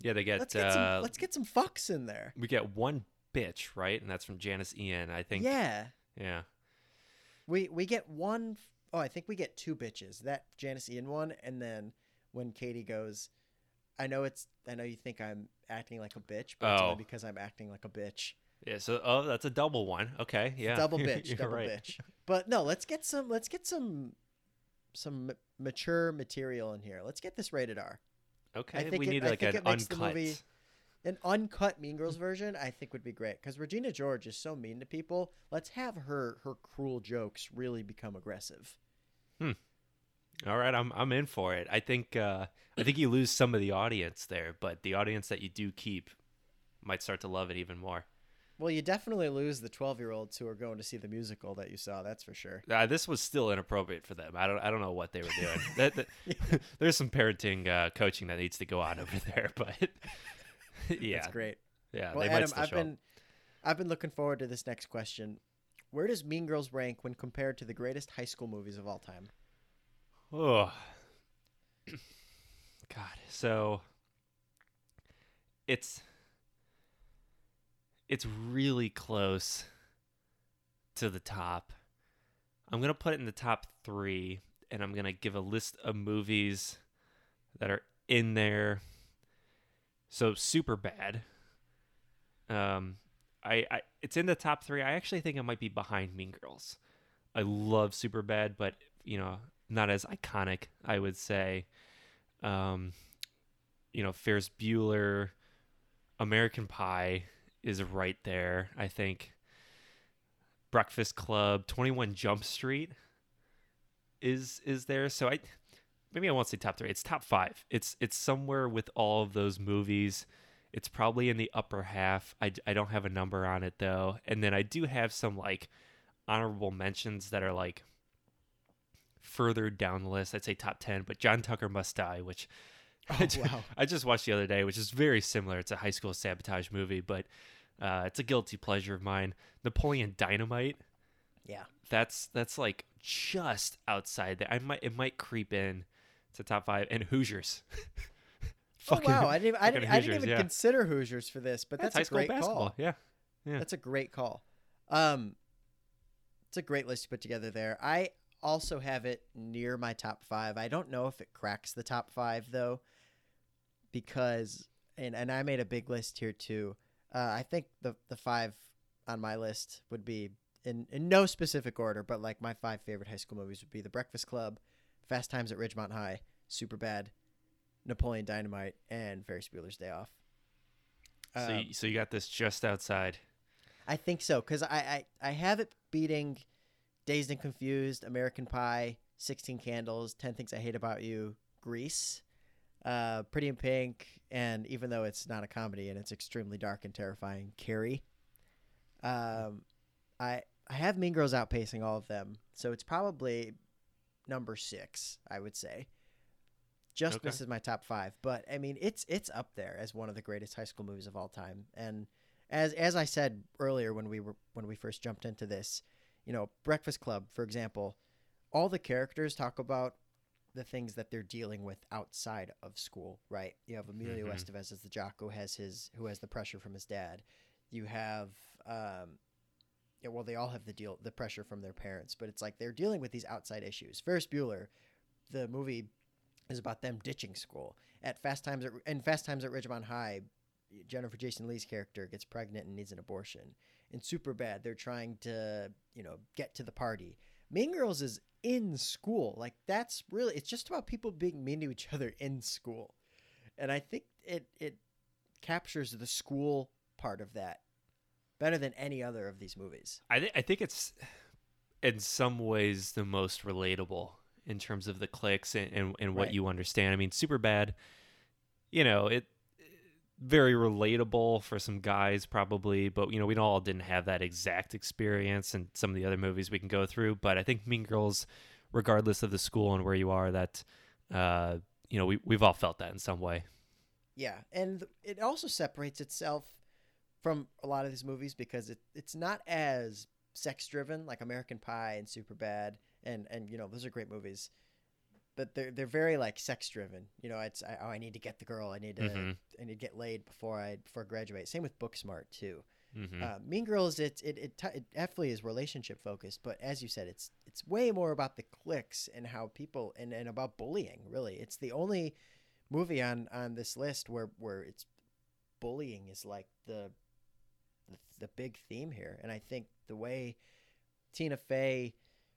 Yeah, they get... Let's get, uh, some, let's get some fucks in there. We get one bitch, right? And that's from Janis Ian, I think. Yeah. Yeah. We we get one... Oh, I think we get two bitches. That Janis Ian one, and then when Cady goes, I know it's... I know you think I'm acting like a bitch, but oh. it's only because I'm acting like a bitch. Yeah, so... Oh, that's a double one. Okay, yeah. Double bitch, double right. bitch. But no, let's get some... Let's get some... some mature material in here. Let's get this rated R. Okay, I think we it, need I like an uncut movie, an uncut Mean Girls version. I think would be great because Regina George is so mean to people. Let's have her her cruel jokes really become aggressive. Hmm. All right, I'm I'm in for it. I think uh, I think you lose some of the audience there, but the audience that you do keep might start to love it even more. Well, you definitely lose the twelve-year-olds who are going to see the musical that you saw. That's for sure. Uh, this was still inappropriate for them. I don't. I don't know what they were doing. that, that, yeah. There's some parenting uh, coaching that needs to go on over there. But yeah, that's great. Yeah. Well, they Adam, might I've been, up. I've been looking forward to this next question. Where does Mean Girls rank when compared to the greatest high school movies of all time? Oh, God. So it's. It's really close to the top. I'm going to put it in the top three, and I'm going to give a list of movies that are in there. So, Superbad. Um, I, I, it's in the top three. I actually think it might be behind Mean Girls. I love Superbad, but, you know, not as iconic, I would say. Um, you know, Ferris Bueller... American Pie is right there, I think. Breakfast Club, twenty-one Jump Street is is there. So I maybe I won't say top three. It's top five. It's it's somewhere with all of those movies. It's probably in the upper half. I, I don't have a number on it, though. And then I do have some, like, honorable mentions that are, like, further down the list. I'd say top ten, but John Tucker Must Die, which oh, I, just, wow. I just watched the other day, which is very similar. It's a high school sabotage movie, but uh, it's a guilty pleasure of mine. Napoleon Dynamite. Yeah. That's, that's like, just outside that. I might It might creep in to top five. And Hoosiers. Oh wow! I didn't. I didn't, Hoosiers, I didn't even yeah. consider Hoosiers for this, but that's, that's a great call. Yeah. yeah, that's a great call. Um, it's a great list to put together there. I also have it near my top five. I don't know if it cracks the top five though, because and, and I made a big list here too. Uh, I think the the five on my list would be in in no specific order, but like my five favorite high school movies would be The Breakfast Club, Fast Times at Ridgemont High, Superbad, Napoleon Dynamite, and Ferris Bueller's Day Off. Um, so, you, so you got this just outside. I think so, because I, I, I have it beating Dazed and Confused, American Pie, sixteen Candles, ten Things I Hate About You, Grease, uh, Pretty in Pink, and even though it's not a comedy and it's extremely dark and terrifying, Carrie. Um, I, I have Mean Girls outpacing all of them, so it's probably number six, I would say. Just okay. This is my top five, but I mean, it's it's up there as one of the greatest high school movies of all time. And as as I said earlier when we were when we first jumped into this, you know, Breakfast Club, for example, all the characters talk about the things that they're dealing with outside of school, right? You have Emilio mm-hmm. Estevez as the jock who has his who has the pressure from his dad. You have, um, yeah, well, they all have the deal the pressure from their parents, but it's like they're dealing with these outside issues. Ferris Bueller, the movie, is about them ditching school. At Fast Times at, and Fast Times at Ridgemont High, Jennifer Jason Leigh's character gets pregnant and needs an abortion. In Superbad, they're trying to, you know, get to the party. Mean Girls is in school. Like, that's really, it's just about people being mean to each other in school. And I think it it captures the school part of that better than any other of these movies. I, th- I think it's, in some ways, the most relatable in terms of the clicks and, and, and what right. you understand. I mean, Superbad, you know, it very relatable for some guys probably, but, you know, we all didn't have that exact experience and some of the other movies we can go through. But I think Mean Girls, regardless of the school and where you are, that, uh, you know, we, we've all felt that in some way. Yeah, and it also separates itself from a lot of these movies because it, it's not as sex-driven like American Pie and Superbad. And, and you know, those are great movies, but they're, they're very like sex driven. You know, it's, I, oh, I need to get the girl. I need to, mm-hmm. I need to get laid before I, before I graduate. Same with Booksmart too. Mm-hmm. Uh, Mean Girls, it, it, it, it definitely is relationship focused, but as you said, it's, it's way more about the cliques and how people, and, and about bullying really. It's the only movie on, on this list where, where it's bullying is like the, the, the big theme here. And I think the way Tina Fey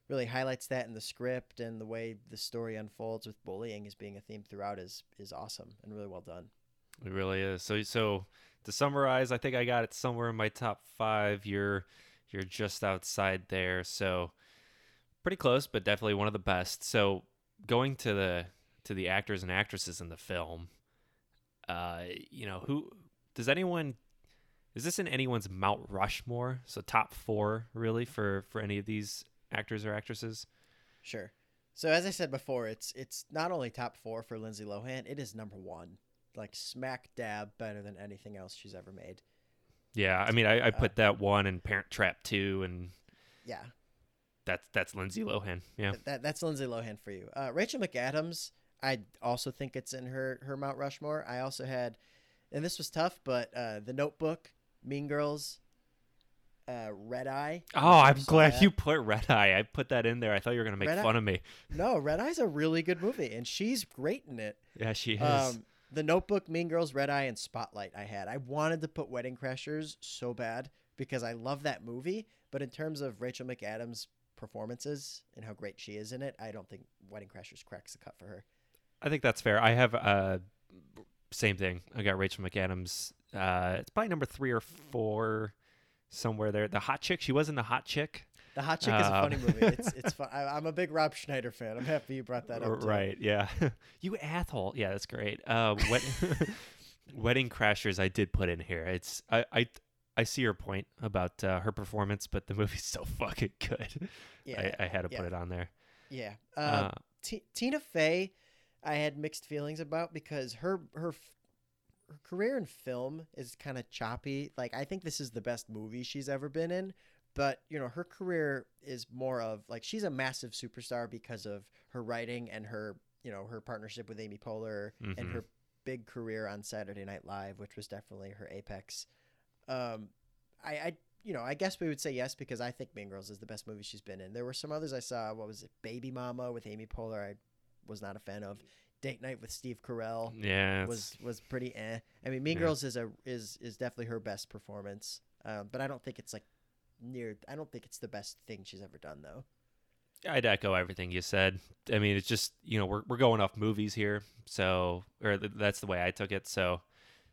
really highlights that in the script and the way the story unfolds with bullying as being a theme throughout is is awesome and really well done. It really is. So so to summarize, I think I got it somewhere in my top five. You're you're just outside there, so pretty close, but definitely one of the best. So going to the to the actors and actresses in the film, uh, you know, who does anyone? Is this in anyone's Mount Rushmore? So top four really for for any of these actors or actresses? Sure. So as I said before, it's it's not only top four for Lindsay Lohan, it is number one, like smack dab better than anything else she's ever made. Yeah, I mean, I, I put that one in Parent Trap two, and yeah, that's that's Lindsay Lohan. Yeah, that, that that's Lindsay Lohan for you. Uh, Rachel McAdams, I also think it's in her her Mount Rushmore. I also had, and this was tough, but uh, The Notebook, Mean Girls, Uh, Red Eye. Oh, I'm glad that you put Red Eye. I put that in there. I thought you were going to make Red fun Eye. Of me. No, Red Eye's a really good movie, and she's great in it. Yeah, she is. Um, The Notebook, Mean Girls, Red Eye, and Spotlight I had. I wanted to put Wedding Crashers so bad because I love that movie, but in terms of Rachel McAdams' performances and how great she is in it, I don't think Wedding Crashers cracks the cut for her. I think that's fair. I have uh, same thing. I got Rachel McAdams uh, it's probably number three or four, somewhere there. The Hot Chick. She was in The Hot Chick. The Hot Chick um, is a funny movie. It's it's fun. I, I'm a big Rob Schneider fan. I'm happy you brought that up. Right. Too. Yeah. You asshole. Yeah, that's great. Uh, wed- Wedding Crashers. I did put in here. It's I I, I see your point about uh, her performance, but the movie's so fucking good. Yeah. I, I had to yeah. put it on there. Yeah. Uh, uh, T- Tina Fey, I had mixed feelings about because her her. Her career in film is kind of choppy. Like, I think this is the best movie she's ever been in, but you know, her career is more of like, she's a massive superstar because of her writing and her, you know, her partnership with Amy Poehler mm-hmm. and her big career on Saturday Night Live, which was definitely her apex. Um, I, I, you know, I guess we would say yes, because I think Mean Girls is the best movie she's been in. There were some others I saw. What was it? Baby Mama with Amy Poehler. I was not a fan of. Date Night with Steve Carell yeah, was was pretty eh. I mean, Mean yeah. Girls is a is is definitely her best performance, uh, but I don't think it's like near. I don't think it's the best thing she's ever done, though. I'd echo everything you said. I mean, it's just, you know, we're we're going off movies here, so or th- that's the way I took it. So,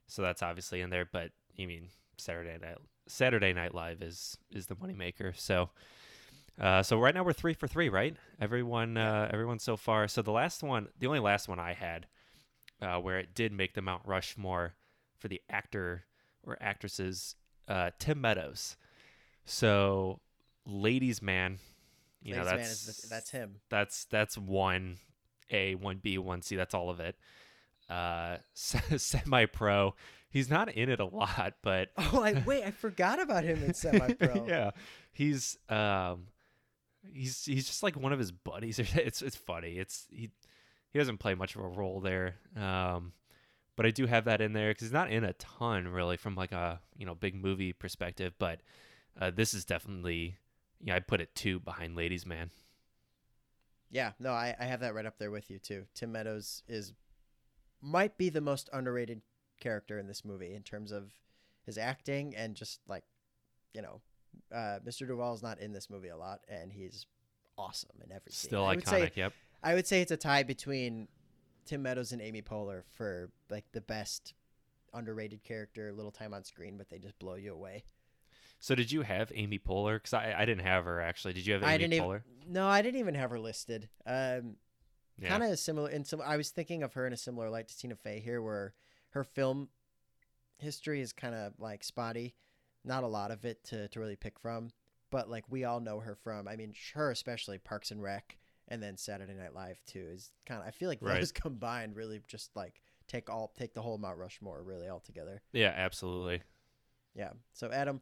so that's obviously in there. But you mean Saturday Night Saturday Night Live is is the moneymaker. So, Uh, so right now we're three for three, right? Everyone, uh, everyone so far. So the last one, the only last one I had, uh, where it did make the Mount Rushmore for the actor or actresses, uh, Tim Meadows. So Ladies Man, you Ladies know that's man is the, that's him. That's that's one A, one B, one C. That's all of it. Uh, Semi-Pro. He's not in it a lot, but oh, I wait, I forgot about him in Semi-Pro. Yeah, he's um. He's he's just like one of his buddies. It's it's funny. It's he he doesn't play much of a role there, um, but I do have that in there because he's not in a ton really from like a you know big movie perspective. But uh, this is definitely you know, I put it two behind Ladies Man. Yeah, no, I, I have that right up there with you too. Tim Meadows is might be the most underrated character in this movie in terms of his acting and just like you know. Uh, Mister Duvall is not in this movie a lot, and he's awesome in every scene. Still iconic, say, yep. I would say it's a tie between Tim Meadows and Amy Poehler for like the best underrated character, little time on screen, but they just blow you away. So did you have Amy Poehler? Because I, I didn't have her, actually. Did you have Amy I didn't Poehler? Even, no, I didn't even have her listed. Um, yeah. Kind of similar. In some, I was thinking of her in a similar light to Tina Fey here, where her film history is kind of like spotty. Not a lot of it to, to really pick from, but like we all know her from, I mean, her especially Parks and Rec and then Saturday Night Live too is kind of, I feel like right. those combined really just like take all, take the whole Mount Rushmore really all together. Yeah, absolutely. Yeah. So Adam,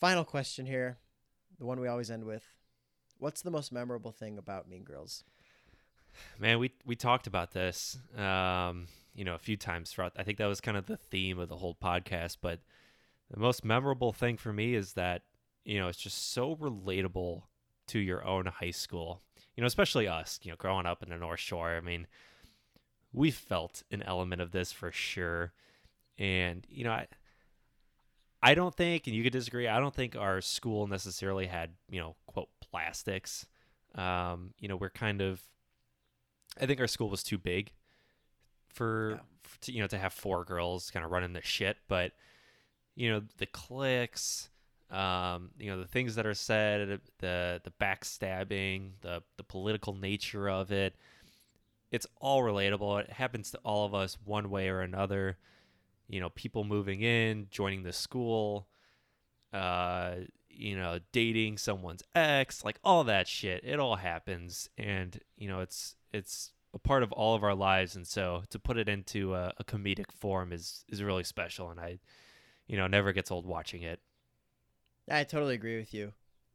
final question here. The one we always end with, what's the most memorable thing about Mean Girls? Man, we, we talked about this, um, you know, a few times throughout. I think that was kind of the theme of the whole podcast, but the most memorable thing for me is that, you know, it's just so relatable to your own high school, you know, especially us, you know, growing up in the North Shore. I mean, we felt an element of this for sure. And, you know, I, I don't think, and you could disagree, I don't think our school necessarily had, you know, quote, plastics. Um, you know, we're kind of, I think our school was too big for, yeah. for to, you know, to have four girls kind of running the shit, but you know, the cliques, um, you know, the things that are said, the the backstabbing, the the political nature of it. It's all relatable. It happens to all of us one way or another. You know, people moving in, joining the school, uh, you know, dating someone's ex, like all that shit. It all happens. And, you know, it's it's a part of all of our lives. And so to put it into a, a comedic form is is really special. And I... you know, never gets old watching it. I totally agree with you.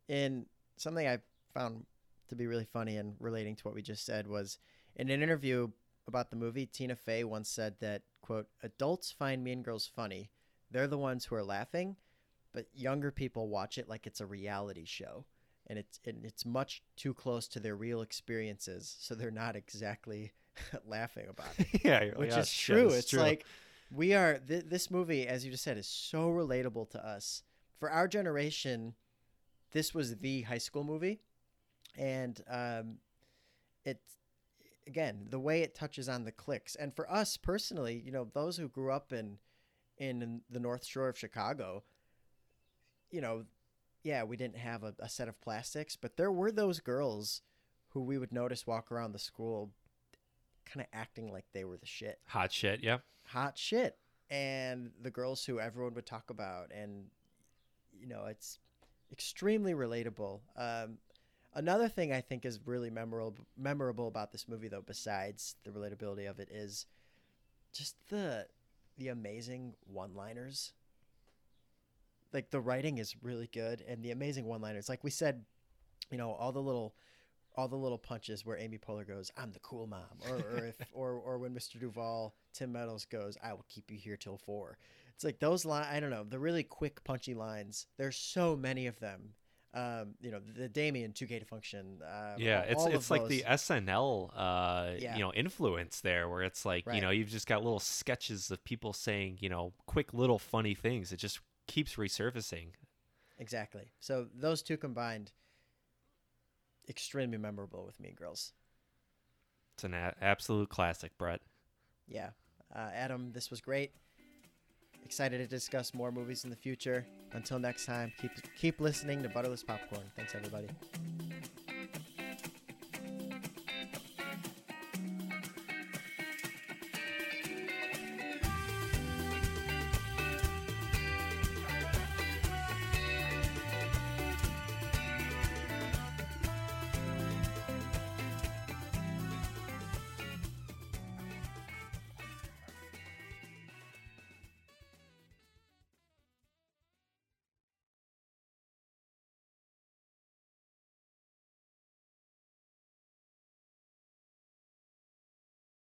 And something I found to be really funny and relating to what we just said was in an interview about the movie, Tina Fey once said that, quote, adults find Mean Girls funny. They're the ones who are laughing, but younger people watch it like it's a reality show. And it's, and it's much too close to their real experiences, so they're not exactly laughing about it. Yeah, which yeah, is true. Sure, it's it's true. like... We are th- this movie, as you just said, is so relatable to us. For our generation, this was the high school movie, and um, it again the way it touches on the cliques. And for us personally, you know, those who grew up in in the North Shore of Chicago, you know, yeah, we didn't have a, a set of plastics, but there were those girls who we would notice walk around the school kind of acting like they were the shit. Hot shit, yeah. Hot shit. And the girls who everyone would talk about. And, you know, it's extremely relatable. Um, another thing I think is really memorable, memorable about this movie, though, besides the relatability of it, is just the the amazing one-liners. Like, the writing is really good, and the amazing one-liners. Like we said, you know, all the little... all the little punches where Amy Poehler goes, "I'm the cool mom," or or, if, or or when Mister Duvall, Tim Meadows goes, "I will keep you here till four." It's like those lines. I don't know, the really quick punchy lines. There's so many of them. Um, you know, the Damien two K to function. Uh, yeah, it's it's like those. The S N L, uh, yeah. you know, influence there, where it's like right. you know, you've just got little sketches of people saying, you know, quick little funny things. It just keeps resurfacing. Exactly. So those two combined. Extremely memorable with Mean Girls. It's an a- absolute classic, Brett. Yeah. Uh, Adam, this was great. Excited to discuss more movies in the future. Until next time, keep keep listening to Butterless Popcorn. Thanks, everybody.